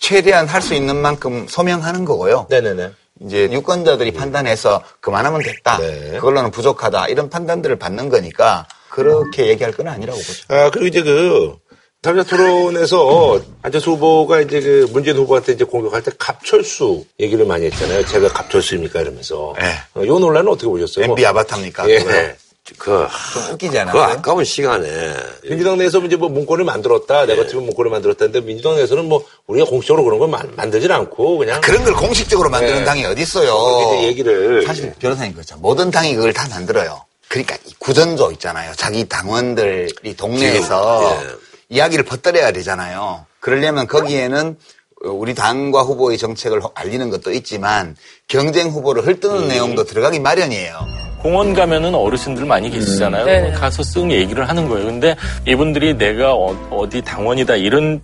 최대한 할 수 있는 만큼 소명하는 거고요. 네네네. 이제 유권자들이 음. 판단해서 그만하면 됐다. 네. 그걸로는 부족하다. 이런 판단들을 받는 거니까 그렇게 얘기할 건 아니라고 보죠. 아, 그리고 이제 그, 삼자 토론에서 안철수 후보가 이제 그 문재인 후보한테 이제 공격할 때 갑철수 얘기를 많이 했잖아요. 제가 갑철수입니까? 이러면서. 네. 어, 요 논란은 어떻게 보셨어요? 엠비 아바타입니까? 예. 네. 그, 웃기잖아요. 그 아까운 시간에. 민주당 내에서 이제 뭐 문건을 만들었다. 네. 내가 지금 문건을 만들었다는데 민주당 내에서는 뭐 우리가 공식적으로 그런 걸 만, 만들진 않고 그냥. 아, 그런 걸 공식적으로 만드는 네. 당이 어딨어요. 그렇게 얘기를. 사실 변호사님 그렇죠. 모든 당이 그걸 다 만들어요. 그러니까 구전조 있잖아요. 자기 당원들이 동네에서 네. 이야기를 퍼뜨려야 되잖아요. 그러려면 거기에는 우리 당과 후보의 정책을 알리는 것도 있지만 경쟁 후보를 헐뜯는 음. 내용도 들어가기 마련이에요. 공원 가면은 어르신들 많이 계시잖아요. 네. 가서 쓱 얘기를 하는 거예요. 근데 이분들이 내가 어, 어디 당원이다 이런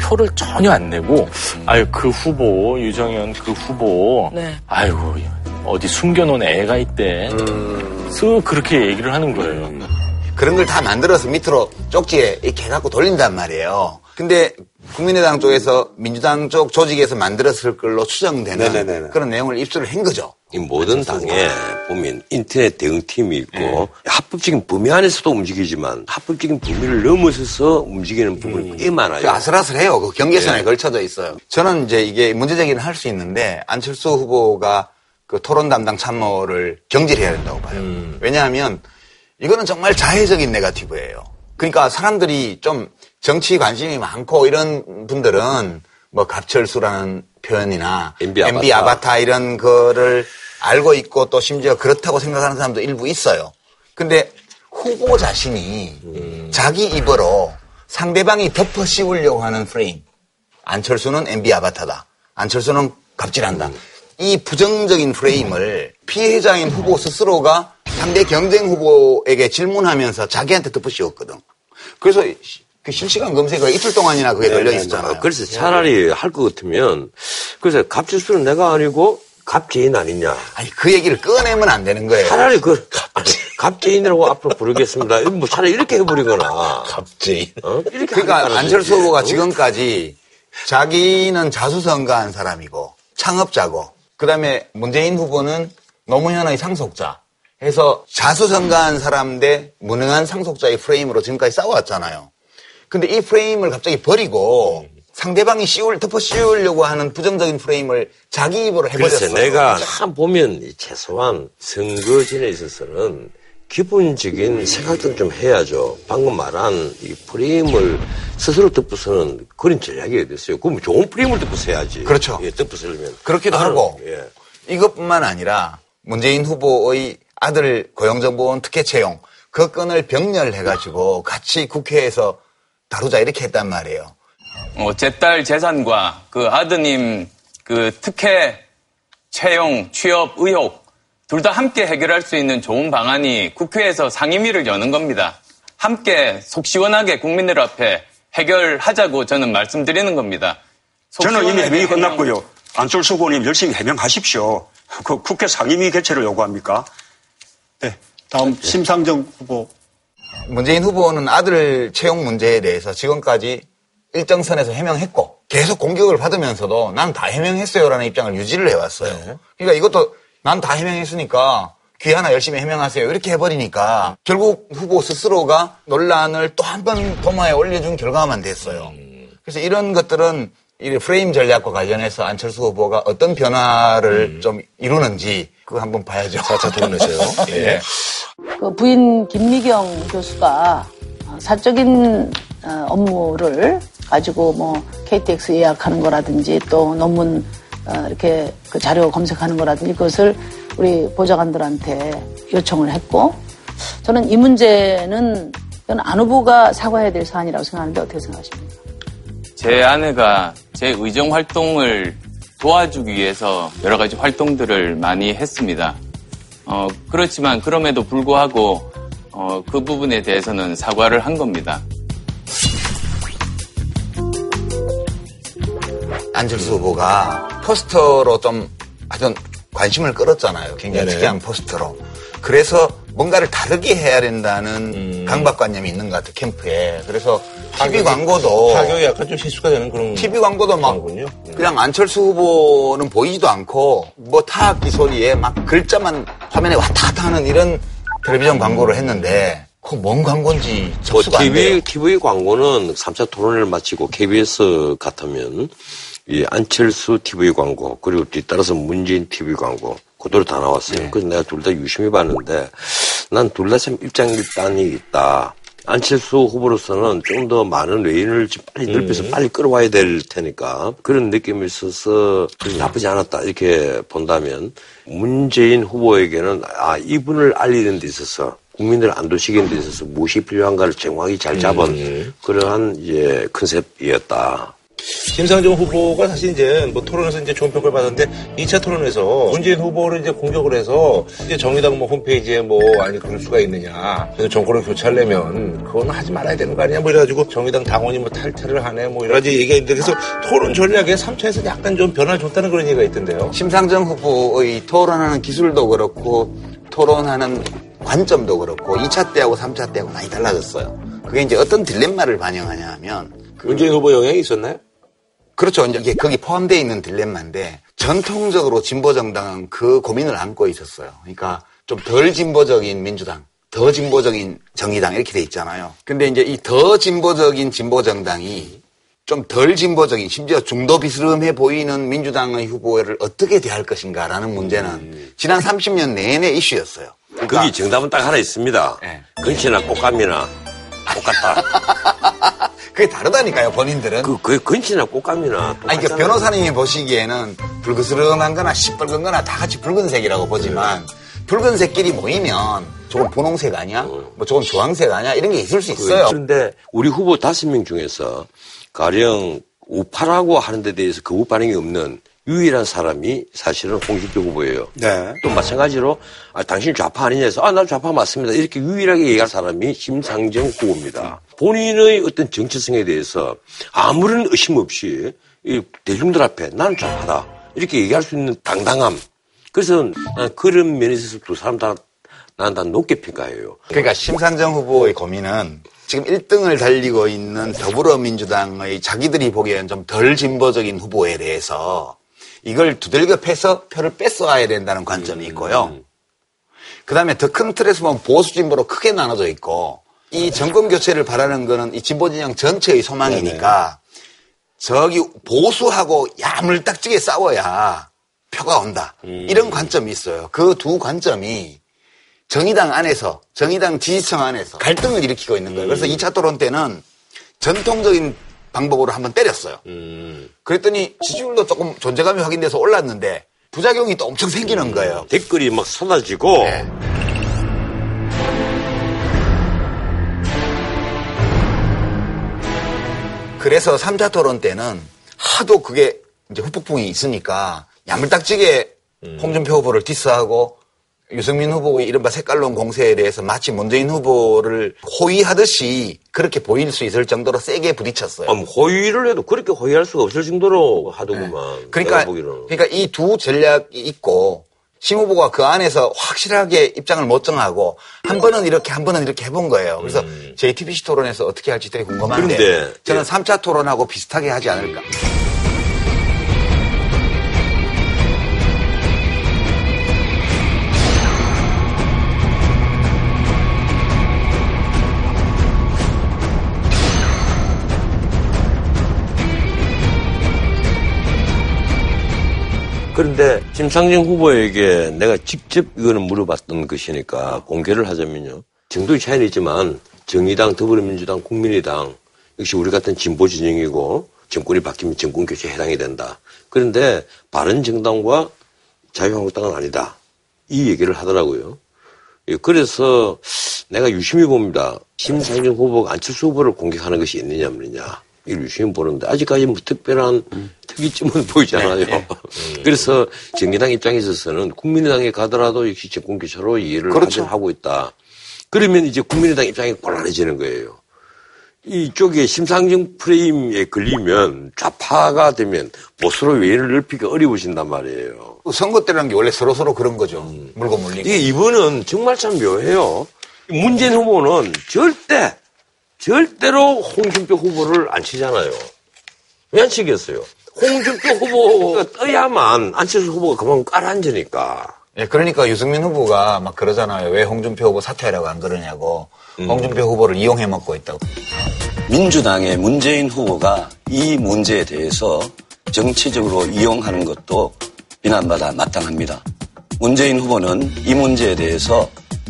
표를 전혀 안 내고, 아유, 그 후보, 유정현 그 후보, 네. 아이고, 어디 숨겨놓은 애가 있대. 음. 쓱 그렇게 얘기를 하는 거예요. 그런 걸 다 만들어서 밑으로 쪽지에 이렇게 해갖고 돌린단 말이에요. 근데 국민의당 쪽에서 민주당 쪽 조직에서 만들었을 걸로 추정되는 네네네네. 그런 내용을 입수를 한 거죠. 이 모든 당에 보면 인터넷 대응팀이 있고 네. 합법적인 범위 안에서도 움직이지만 합법적인 범위를 넘어서서 움직이는 부분이 음. 꽤 많아요. 아슬아슬해요. 그 경계선에 네. 걸쳐져 있어요. 저는 이제 이게 문제 제기는 할 수 있는데 안철수 후보가 그 토론 담당 참모를 경질해야 된다고 봐요. 음. 왜냐하면 이거는 정말 자해적인 네거티브예요. 그러니까 사람들이 좀 정치 관심이 많고 이런 분들은 뭐 갑철수라는 표현이나 엠비 아바타. 엠비 아바타 이런 거를 알고 있고 또 심지어 그렇다고 생각하는 사람도 일부 있어요. 근데 후보 자신이 음. 자기 입으로 상대방이 덮어 씌우려고 하는 프레임. 안철수는 엠비 아바타다. 안철수는 갑질한다. 음. 이 부정적인 프레임을 피해자인 후보 스스로가 상대 경쟁 후보에게 질문하면서 자기한테 덮어 씌웠거든. 그래서 그 실시간 검색어 이틀 동안이나 그게 네, 걸려 있었잖아요. 그래서 차라리 네. 할 것 같으면 그래서 갑질수는 내가 아니고 갑재인 아니냐. 아니 그 얘기를 꺼내면 안 되는 거예요. 차라리 그 갑재인이라고 앞으로 부르겠습니다. 뭐 차라리 이렇게 해버리거나. 갑재인. 어? 그러니까 안철수 후보가 지금까지 자기는 자수성가한 사람이고 창업자고 그다음에 문재인 후보는 노무현의 상속자. 해서 자수성가한 사람 대 무능한 상속자의 프레임으로 지금까지 싸워왔잖아요. 근데 이 프레임을 갑자기 버리고 상대방이 씌울, 덮어 씌우려고 하는 부정적인 프레임을 자기 입으로 해버렸어요. 글쎄, 내가 참 보면 최소한 선거진에 있어서는 기본적인 생각도 좀 해야죠. 방금 말한 이 프레임을 스스로 덮어서는 그런 전략이 됐어요. 그럼 좋은 프레임을 덮어서 해야지. 그렇죠. 예, 덮어서려면. 그렇기도 나는, 하고 예. 이것뿐만 아니라 문재인 후보의 아들 고용정보원 특혜 채용 그 건을 병렬해가지고 같이 국회에서 다루자 이렇게 했단 말이에요. 어, 제 딸 재산과 그 아드님 그 특혜 채용 취업 의혹 둘 다 함께 해결할 수 있는 좋은 방안이 국회에서 상임위를 여는 겁니다. 함께 속 시원하게 국민들 앞에 해결하자고 저는 말씀드리는 겁니다. 저는 이미 회의 끝났고요. 안철수 후보님 열심히 해명하십시오. 그 국회 상임위 개최를 요구합니까? 네. 다음 심상정 후보. 문재인 후보는 아들 채용 문제에 대해서 지금까지 일정 선에서 해명했고 계속 공격을 받으면서도 난 다 해명했어요라는 입장을 유지를 해왔어요. 네. 그러니까 이것도 난 다 해명했으니까 귀 하나 열심히 해명하세요 이렇게 해버리니까 결국 후보 스스로가 논란을 또 한 번 도마에 올려준 결과만 됐어요. 그래서 이런 것들은 이 프레임 전략과 관련해서 안철수 후보가 어떤 변화를 음. 좀 이루는지 그거 한번 봐야죠. 사 차 토론에서요. 예. 그 부인 김미경 교수가 사적인 업무를 가지고 뭐 케이티엑스 예약하는 거라든지 또 논문 이렇게 그 자료 검색하는 거라든지 그것을 우리 보좌관들한테 요청을 했고, 저는 이 문제는 이건 안 후보가 사과해야 될 사안이라고 생각하는데 어떻게 생각하십니까? 제 아내가 제 의정 활동을 도와주기 위해서 여러 가지 활동들을 많이 했습니다. 어, 그렇지만 그럼에도 불구하고 어, 그 부분에 대해서는 사과를 한 겁니다. 안철수 후보가 포스터로 좀 하여튼 관심을 끌었잖아요. 굉장히 네네. 특이한 포스터로. 그래서 뭔가를 다르게 해야 된다는 음. 강박관념이 있는 것 같아요, 캠프에. 그래서 타격이, 티비 광고도. 타격이 약간 좀 실수가 되는 그런. 티비 광고도 막 거군요. 그냥 안철수 후보는 보이지도 않고 뭐 타악기 소리에 막 글자만 화면에 왔다 갔다 하는 이런 텔레비전 광고를 했는데 그거 뭔 광고인지 접수가 뭐, 안 돼요. 티비 광고는 삼 차 토론을 마치고 케이비에스 같으면 이 안철수 티비 광고 그리고 뒤따라서 문재인 티비 광고 그대로 다 나왔어요. 네. 그래서 내가 둘 다 유심히 봤는데 난 둘 다 참 입장일단이 있다. 안철수 후보로서는 좀 더 많은 외인을 좀 빨리 넓혀서 음. 빨리 끌어와야 될 테니까 그런 느낌이 있어서 나쁘지 않았다 이렇게 본다면, 문재인 후보에게는 아 이분을 알리는 데 있어서 국민들을 안도시키는 데 있어서 무엇이 필요한가를 정확히 잘 잡은 음. 그러한 이제 컨셉이었다. 심상정 후보가 사실 이제 뭐 토론에서 이제 좋은 평가를 받았는데 이 차 토론에서 문재인 후보를 이제 공격을 해서 이제 정의당 뭐 홈페이지에 뭐 아니 그럴 수가 있느냐. 그래서 정권을 교체하려면 그건 하지 말아야 되는 거 아니냐. 뭐 이래가지고 정의당 당원이 뭐 탈퇴를 하네 뭐 여러 가지 얘기가 있는데 그래서 토론 전략에 삼 차에서 약간 좀 변화를 줬다는 그런 얘기가 있던데요. 심상정 후보의 토론하는 기술도 그렇고 토론하는 관점도 그렇고 이 차 때하고 삼 차 때하고 많이 달라졌어요. 그게 이제 어떤 딜레마를 반영하냐 하면 그 문재인 후보 영향이 있었나요? 그렇죠. 이제 거기 포함되어 있는 딜레마인데, 전통적으로 진보정당은 그 고민을 안고 있었어요. 그러니까 좀 덜 진보적인 민주당, 더 진보적인 정의당 이렇게 돼 있잖아요. 근데 이제 이 더 진보적인 진보정당이 좀 덜 진보적인, 심지어 중도 비스름해 보이는 민주당의 후보를 어떻게 대할 것인가라는 문제는 지난 삼십 년 내내 이슈였어요. 그러니까 거기 정답은 딱 하나 있습니다. 네. 근시나 꽃감이나 똑같다. 그게 다르다니까요, 본인들은. 그, 그, 근치나 꽃감이나. 아니, 그러니까 변호사님이 보시기에는 붉으스름한 거나 시뻘건 거나 다 같이 붉은색이라고 보지만, 붉은색끼리 모이면 조금 분홍색 아니야? 뭐 조금 주황색 아니야? 이런 게 있을 수 있어요. 그런데 우리 후보 다섯 명 중에서 가령 우파라고 하는 데 대해서 거부 반응이 없는 유일한 사람이 사실은 홍준표 후보예요. 네. 또 마찬가지로 아, 당신 좌파 아니냐 해서 아, 나 좌파 맞습니다. 이렇게 유일하게 얘기할 사람이 심상정 후보입니다. 본인의 어떤 정체성에 대해서 아무런 의심 없이 이 대중들 앞에 나는 좌파다 이렇게 얘기할 수 있는 당당함. 그래서 그런 면에서 두 사람 다 난 다 높게 평가해요. 그러니까 심상정 후보의 고민은 지금 일 등을 달리고 있는 더불어민주당의 자기들이 보기에는 좀 덜 진보적인 후보에 대해서 이걸 두들겨 패서 표를 뺏어와야 된다는 관점이 있고요. 음. 그 다음에 더 큰 틀에서 보면 보수 진보로 크게 나눠져 있고, 이 정권 교체를 바라는 거는 이 진보 진영 전체의 소망이니까 네네. 저기 보수하고 야물딱지게 싸워야 표가 온다. 음. 이런 관점이 있어요. 그 두 관점이 정의당 안에서, 정의당 지지층 안에서 갈등을 일으키고 있는 거예요. 음. 그래서 이 차 토론 때는 전통적인 방법으로 한번 때렸어요. 음. 그랬더니 지지율도 조금 존재감이 확인돼서 올랐는데 부작용이 또 엄청 생기는 거예요. 음. 댓글이 막 쏟아지고. 네. 그래서 삼 차 토론 때는 하도 그게 이제 후폭풍이 있으니까 야물딱지게 음. 홍준표 후보를 디스하고 유승민 후보의 이른바 색깔론 공세에 대해서 마치 문재인 후보를 호위하듯이 그렇게 보일 수 있을 정도로 세게 부딪혔어요. 아, 뭐 호위를 해도 그렇게 호위할 수가 없을 정도로 하더구만. 네. 그러니까, 그러니까 이 두 전략이 있고, 심 후보가 그 안에서 확실하게 입장을 못 정하고, 한 번은 이렇게, 한 번은 이렇게 해본 거예요. 그래서 음. 제이티비씨 토론에서 어떻게 할지 되게 궁금한데, 그런데, 저는 예. 삼 차 토론하고 비슷하게 하지 않을까. 그런데 심상정 후보에게 내가 직접 이거는 물어봤던 것이니까 공개를 하자면요. 정도의 차이는 있지만 정의당, 더불어민주당, 국민의당 역시 우리 같은 진보 진영이고 정권이 바뀌면 정권 교체에 해당이 된다. 그런데 바른정당과 자유한국당은 아니다. 이 얘기를 하더라고요. 그래서 내가 유심히 봅니다. 심상정 후보가 안철수 후보를 공격하는 것이 있느냐 없느냐. 이걸 유심히 보는데 아직까지 뭐 특별한 음. 특이점은 보이지 않아요. 네, 네. 그래서 정의당 입장에 있어서는 국민의당에 가더라도 역시 정권 교체로 이해를 그렇죠. 하고 있다. 그러면 이제 국민의당 입장이 곤란해지는 거예요. 이쪽에 심상정 프레임에 걸리면 좌파가 되면 뭐 서로 외인을 넓히기 어려우신단 말이에요. 선거 때라는 게 원래 서로서로 그런 거죠. 음. 물고 물린 이게 이번은 정말 참 묘해요. 문재인 후보는 절대 절대로 홍준표 후보를 안 치잖아요. 왜 안 치겠어요? 홍준표 후보가 떠야만 안철수 후보가 그만 깔아앉으니까. 예, 그러니까 유승민 후보가 막 그러잖아요. 왜 홍준표 후보 사퇴하라고 안 그러냐고. 음. 홍준표 후보를 이용해 먹고 있다고. 민주당의 문재인 후보가 이 문제에 대해서 정치적으로 이용하는 것도 비난받아 마땅합니다. 문재인 후보는 이 문제에 대해서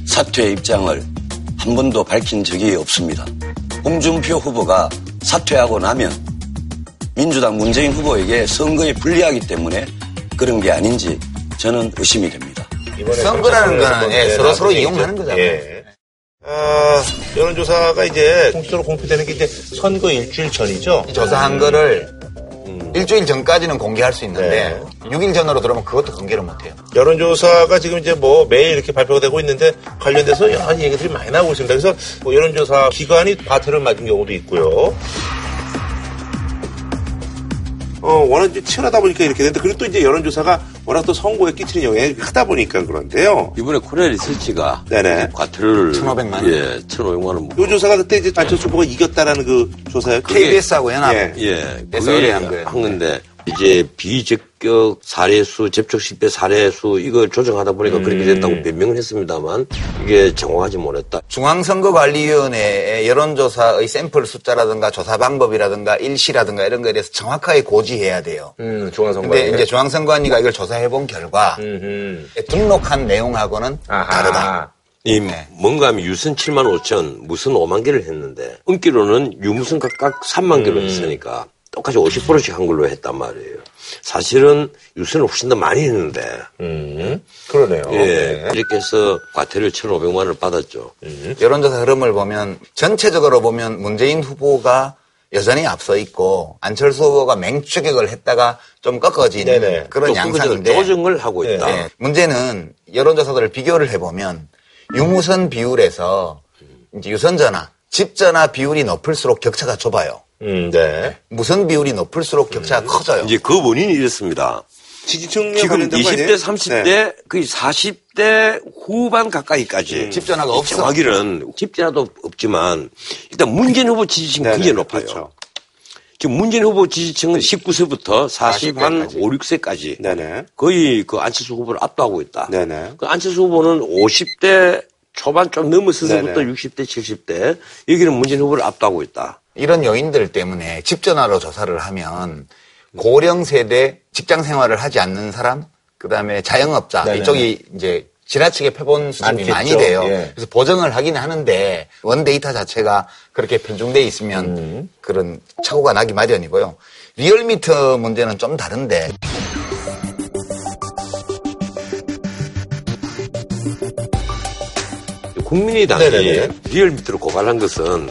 사퇴의 입장을 한 번도 밝힌 적이 없습니다. 홍준표 후보가 사퇴하고 나면 민주당 문재인 후보에게 선거에 불리하기 때문에 그런 게 아닌지 저는 의심이 됩니다. 선거라는 거는 예, 서로 서로 이용하는 거잖아요. 예. 아, 여론조사가 이제 공식적으로 공표되는 게 이제 선거 일주일 전이죠. 조사한 음. 거를 음. 일주일 전까지는 공개할 수 있는데 네. 육 일 전으로 들어오면 그것도 공개를 못해요. 여론조사가 지금 이제 뭐 매일 이렇게 발표가 되고 있는데 관련돼서 여러 가지 얘기들이 많이 나오고 있습니다. 그래서 뭐 여론조사 기관이 바트를 맞은 경우도 있고요. 어, 워낙 치열하다 보니까 이렇게 되는데, 그리고 또 이제 여론조사가 워낙 또 선거에 끼치는 영향이 크다 보니까 그런데요. 이번에 코리아 리서치가. 네네. 과태료를. 천오백만 원. 예, 천오백만 원. 이 조사가 그때 이제 안철수 후보가 이겼다라는 그 조사였죠. 케이비에스하고 연합. 예. 예. 그게 한 건데, 이제 비적격 사례수, 접촉실패 사례수, 이걸 조정하다 보니까 음. 그렇게 됐다고 변명을 했습니다만, 이게 정확하지 못했다. 중앙선거관리위원회의 여론조사의 샘플 숫자라든가 조사 방법이라든가 일시라든가 이런 거에 대해서 정확하게 고지해야 돼요. 음, 중앙선관위. 근데 이제 중앙선관위가 이걸 조사해본 결과, 음흠. 등록한 내용하고는 아하. 다르다. 이 네. 뭔가 하면 유선 칠만 오천, 무슨 오만 개를 했는데, 음기로는 유무선 각각 삼만 개로 음. 했으니까, 똑같이 오십 퍼센트씩 한 걸로 했단 말이에요. 사실은 유선을 훨씬 더 많이 했는데. 음, 그러네요. 예. 네. 이렇게 해서 과태료 천오백만 원을 받았죠. 음. 여론조사 흐름을 보면, 전체적으로 보면 문재인 후보가 여전히 앞서 있고, 안철수 후보가 맹추격을 했다가 좀 꺾어진 네네. 그런 양상인데. 조정을 하고 있다. 네. 문제는 여론조사들을 비교를 해보면, 유무선 비율에서 이제 유선전화, 집전화 비율이 높을수록 격차가 좁아요. 음, 네. 무선 비율이 높을수록 격차가 음. 커져요. 이제 그 원인이 이렇습니다. 지지층 지금 이십 대, 삼십 대, 네. 거의 사십 대 후반 가까이까지. 음. 집전화가 없어. 정확히는 집전화도 없지만 일단 문재인 후보 지지층이 네네. 굉장히 높아요. 그렇죠. 지금 문재인 후보 지지층은 십구 세부터 사십 한 오, 육 세까지 네네. 거의 그 안철수 후보를 압도하고 있다. 네네. 그 안철수 후보는 오십 대 초반 좀 넘어서서부터 네네. 육십 대, 칠십 대 여기는 문재인 후보를 압도하고 있다. 이런 요인들 때문에 집전화로 조사를 하면 고령 세대, 직장 생활을 하지 않는 사람, 그 다음에 자영업자, 네네. 이쪽이 이제 지나치게 표본 수준이 많이 돼요. 예. 그래서 보정을 하긴 하는데 원데이터 자체가 그렇게 편중되어 있으면 음. 그런 착오가 나기 마련이고요. 리얼미터 문제는 좀 다른데. 국민의당이 네네네. 리얼미터를 고발한 것은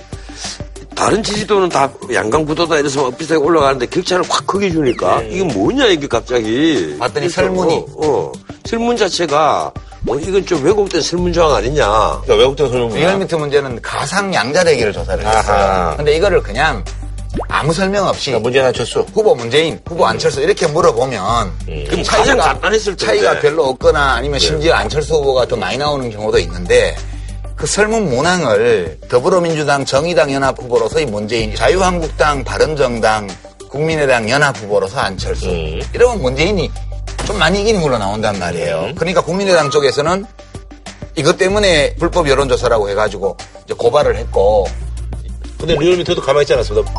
다른 지지도는 다 양강구도다 이래서 비슷하게 올라가는데 격차를 확 크게 주니까 네. 이게 뭐냐 이게 갑자기. 봤더니 설문이. 어, 어. 설문 자체가 뭐 이건 좀 왜곡된 설문조항 아니냐. 그러니까 왜곡된 설문조항. 리얼미터 문제는 가상 양자대기를 조사를 했어요. 근데 이거를 그냥 아무 설명 없이. 그러니까 문재인 안철수. 후보 문재인, 후보 안철수 이렇게 물어보면. 음. 그럼 차이가 간단했을 텐데. 차이가 별로 없거나 아니면 네. 심지어 안철수 후보가 더 많이 나오는 경우도 있는데. 그 설문 문항을 더불어민주당 정의당 연합 후보로서의 문재인, 자유한국당 바른정당 국민의당 연합 후보로서 안철수 음. 이러면 문재인이 좀 많이 이기는 걸로 나온단 말이에요. 음. 그러니까 국민의당 쪽에서는 이것 때문에 불법 여론조사라고 해가지고 이제 고발을 했고. 근데 리얼미터도 가만히 있지 않았습니다.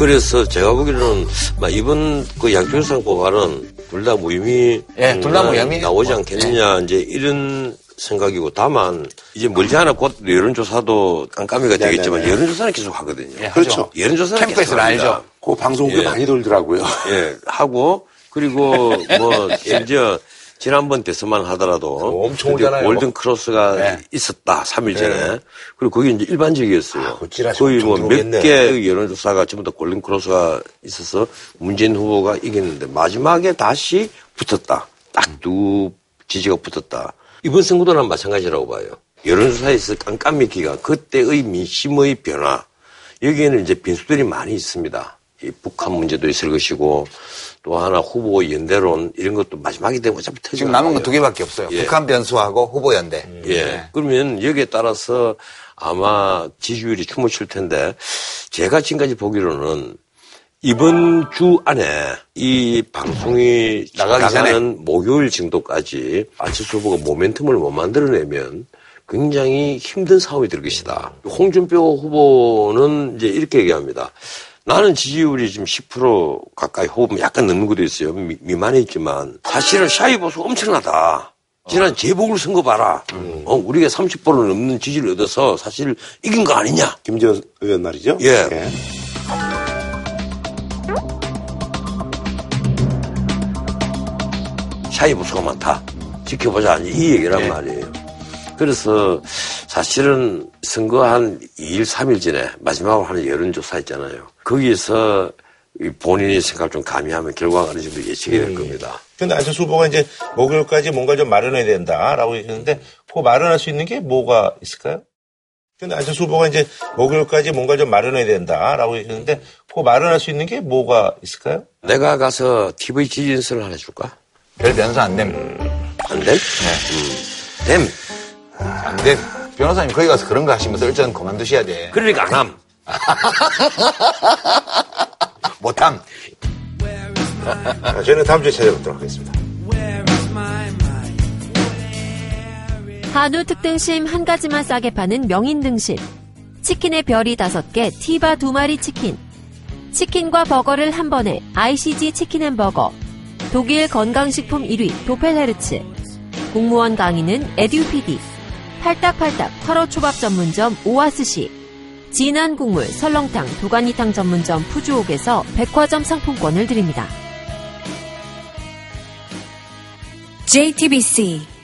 그래서 제가 보기로는 이번 그 양평선 고발은 둘 다 무혐의, 예, 둘 다 무혐의 나오지 않겠느냐, 어, 이제 이런 생각이고, 다만 이제 멀지 않아 곧 여론조사도 깜깜이가 네네네. 되겠지만 여론조사는 계속 하거든요. 예, 그렇죠. 여론조사는 캠프에서 알죠. 그 방송도 예. 많이 돌더라고요. 예, 하고 그리고 뭐 심지어 지난번 대선만 하더라도 엄청 오잖아요. 골든 크로스가 네. 있었다, 삼 일 전에. 네. 그리고 거기 이제 일반적이었어요. 아, 그 거의 뭐 몇 개의 여론조사가 전부 다 골든 크로스가 있어서 문재인 후보가 이겼는데 마지막에 다시 붙었다. 딱 두 지지가 붙었다. 이번 선거도는 마찬가지라고 봐요. 여론조사에서 깜깜이 기간, 그때의 민심의 변화. 여기에는 이제 빈수들이 많이 있습니다. 이 북한 문제도 있을 것이고 또 하나 후보 연대론 이런 것도 마지막이 되면 어차피 터지고 지금 남은 건 두 개밖에 없어요. 예. 북한 변수하고 후보 연대. 음. 예. 네. 그러면 여기에 따라서 아마 지지율이 춤을 출 텐데 제가 지금까지 보기로는 이번 주 안에 이 방송이 나가기 전에 목요일 정도까지 안철수 후보가 모멘텀을 못 만들어내면 굉장히 힘든 싸움이 될 것이다. 홍준표 후보는 이제 이렇게 얘기합니다. 나는 지지율이 지금 십 퍼센트 가까이 호흡 약간 넘는 것도 있어요. 미, 미만에 있지만 사실은 샤이 보수 엄청나다. 지난 재보궐선거 봐라. 음. 어, 우리가 삼십 퍼센트 넘는 지지를 얻어서 사실 이긴 거 아니냐. 김지현 의원 말이죠. 예. 예. 샤이 보수가 많다. 지켜보자. 이 얘기란 예. 말이에요. 그래서 사실은 선거 한 이 일, 삼 일 전에 마지막으로 하는 여론조사 있잖아요. 거기에서 본인이 생각을 좀 가미하면 결과가 어느 정도 예측이 될 겁니다. 그런데 음. 안철수 후보가 이제 목요일까지 뭔가 좀 마련해야 된다라고 얘기했는데 그 마련할 수 있는 게 뭐가 있을까요? 근데 안철수 후보가 이제 목요일까지 뭔가 좀 마련해야 된다라고 얘기했는데 그 마련할 수 있는 게 뭐가 있을까요? 내가 가서 티비 지진서를 하나 줄까? 별 변수 안 됨. 음. 안 됨? 네. 음. 됨. 안 돼. 변호사님, 거기 가서 그런 거 하시면서 일단 그만두셔야 돼. 그러니까 안 함. 못 함. 저희는 다음 주에 찾아뵙도록 하겠습니다. 한우 특등심 한 가지만 싸게 파는 명인 등심. 치킨의 별이 다섯 개, 티바 두 마리 치킨. 치킨과 버거를 한 번에 아이씨지 치킨 앤 버거. 독일 건강식품 일 위 도펠헤르츠. 공무원 강의는 에듀피디. 팔딱팔딱 화로초밥 전문점 오아스시, 진한국물 설렁탕 도가니탕 전문점 푸주옥에서 백화점 상품권을 드립니다. 제이티비씨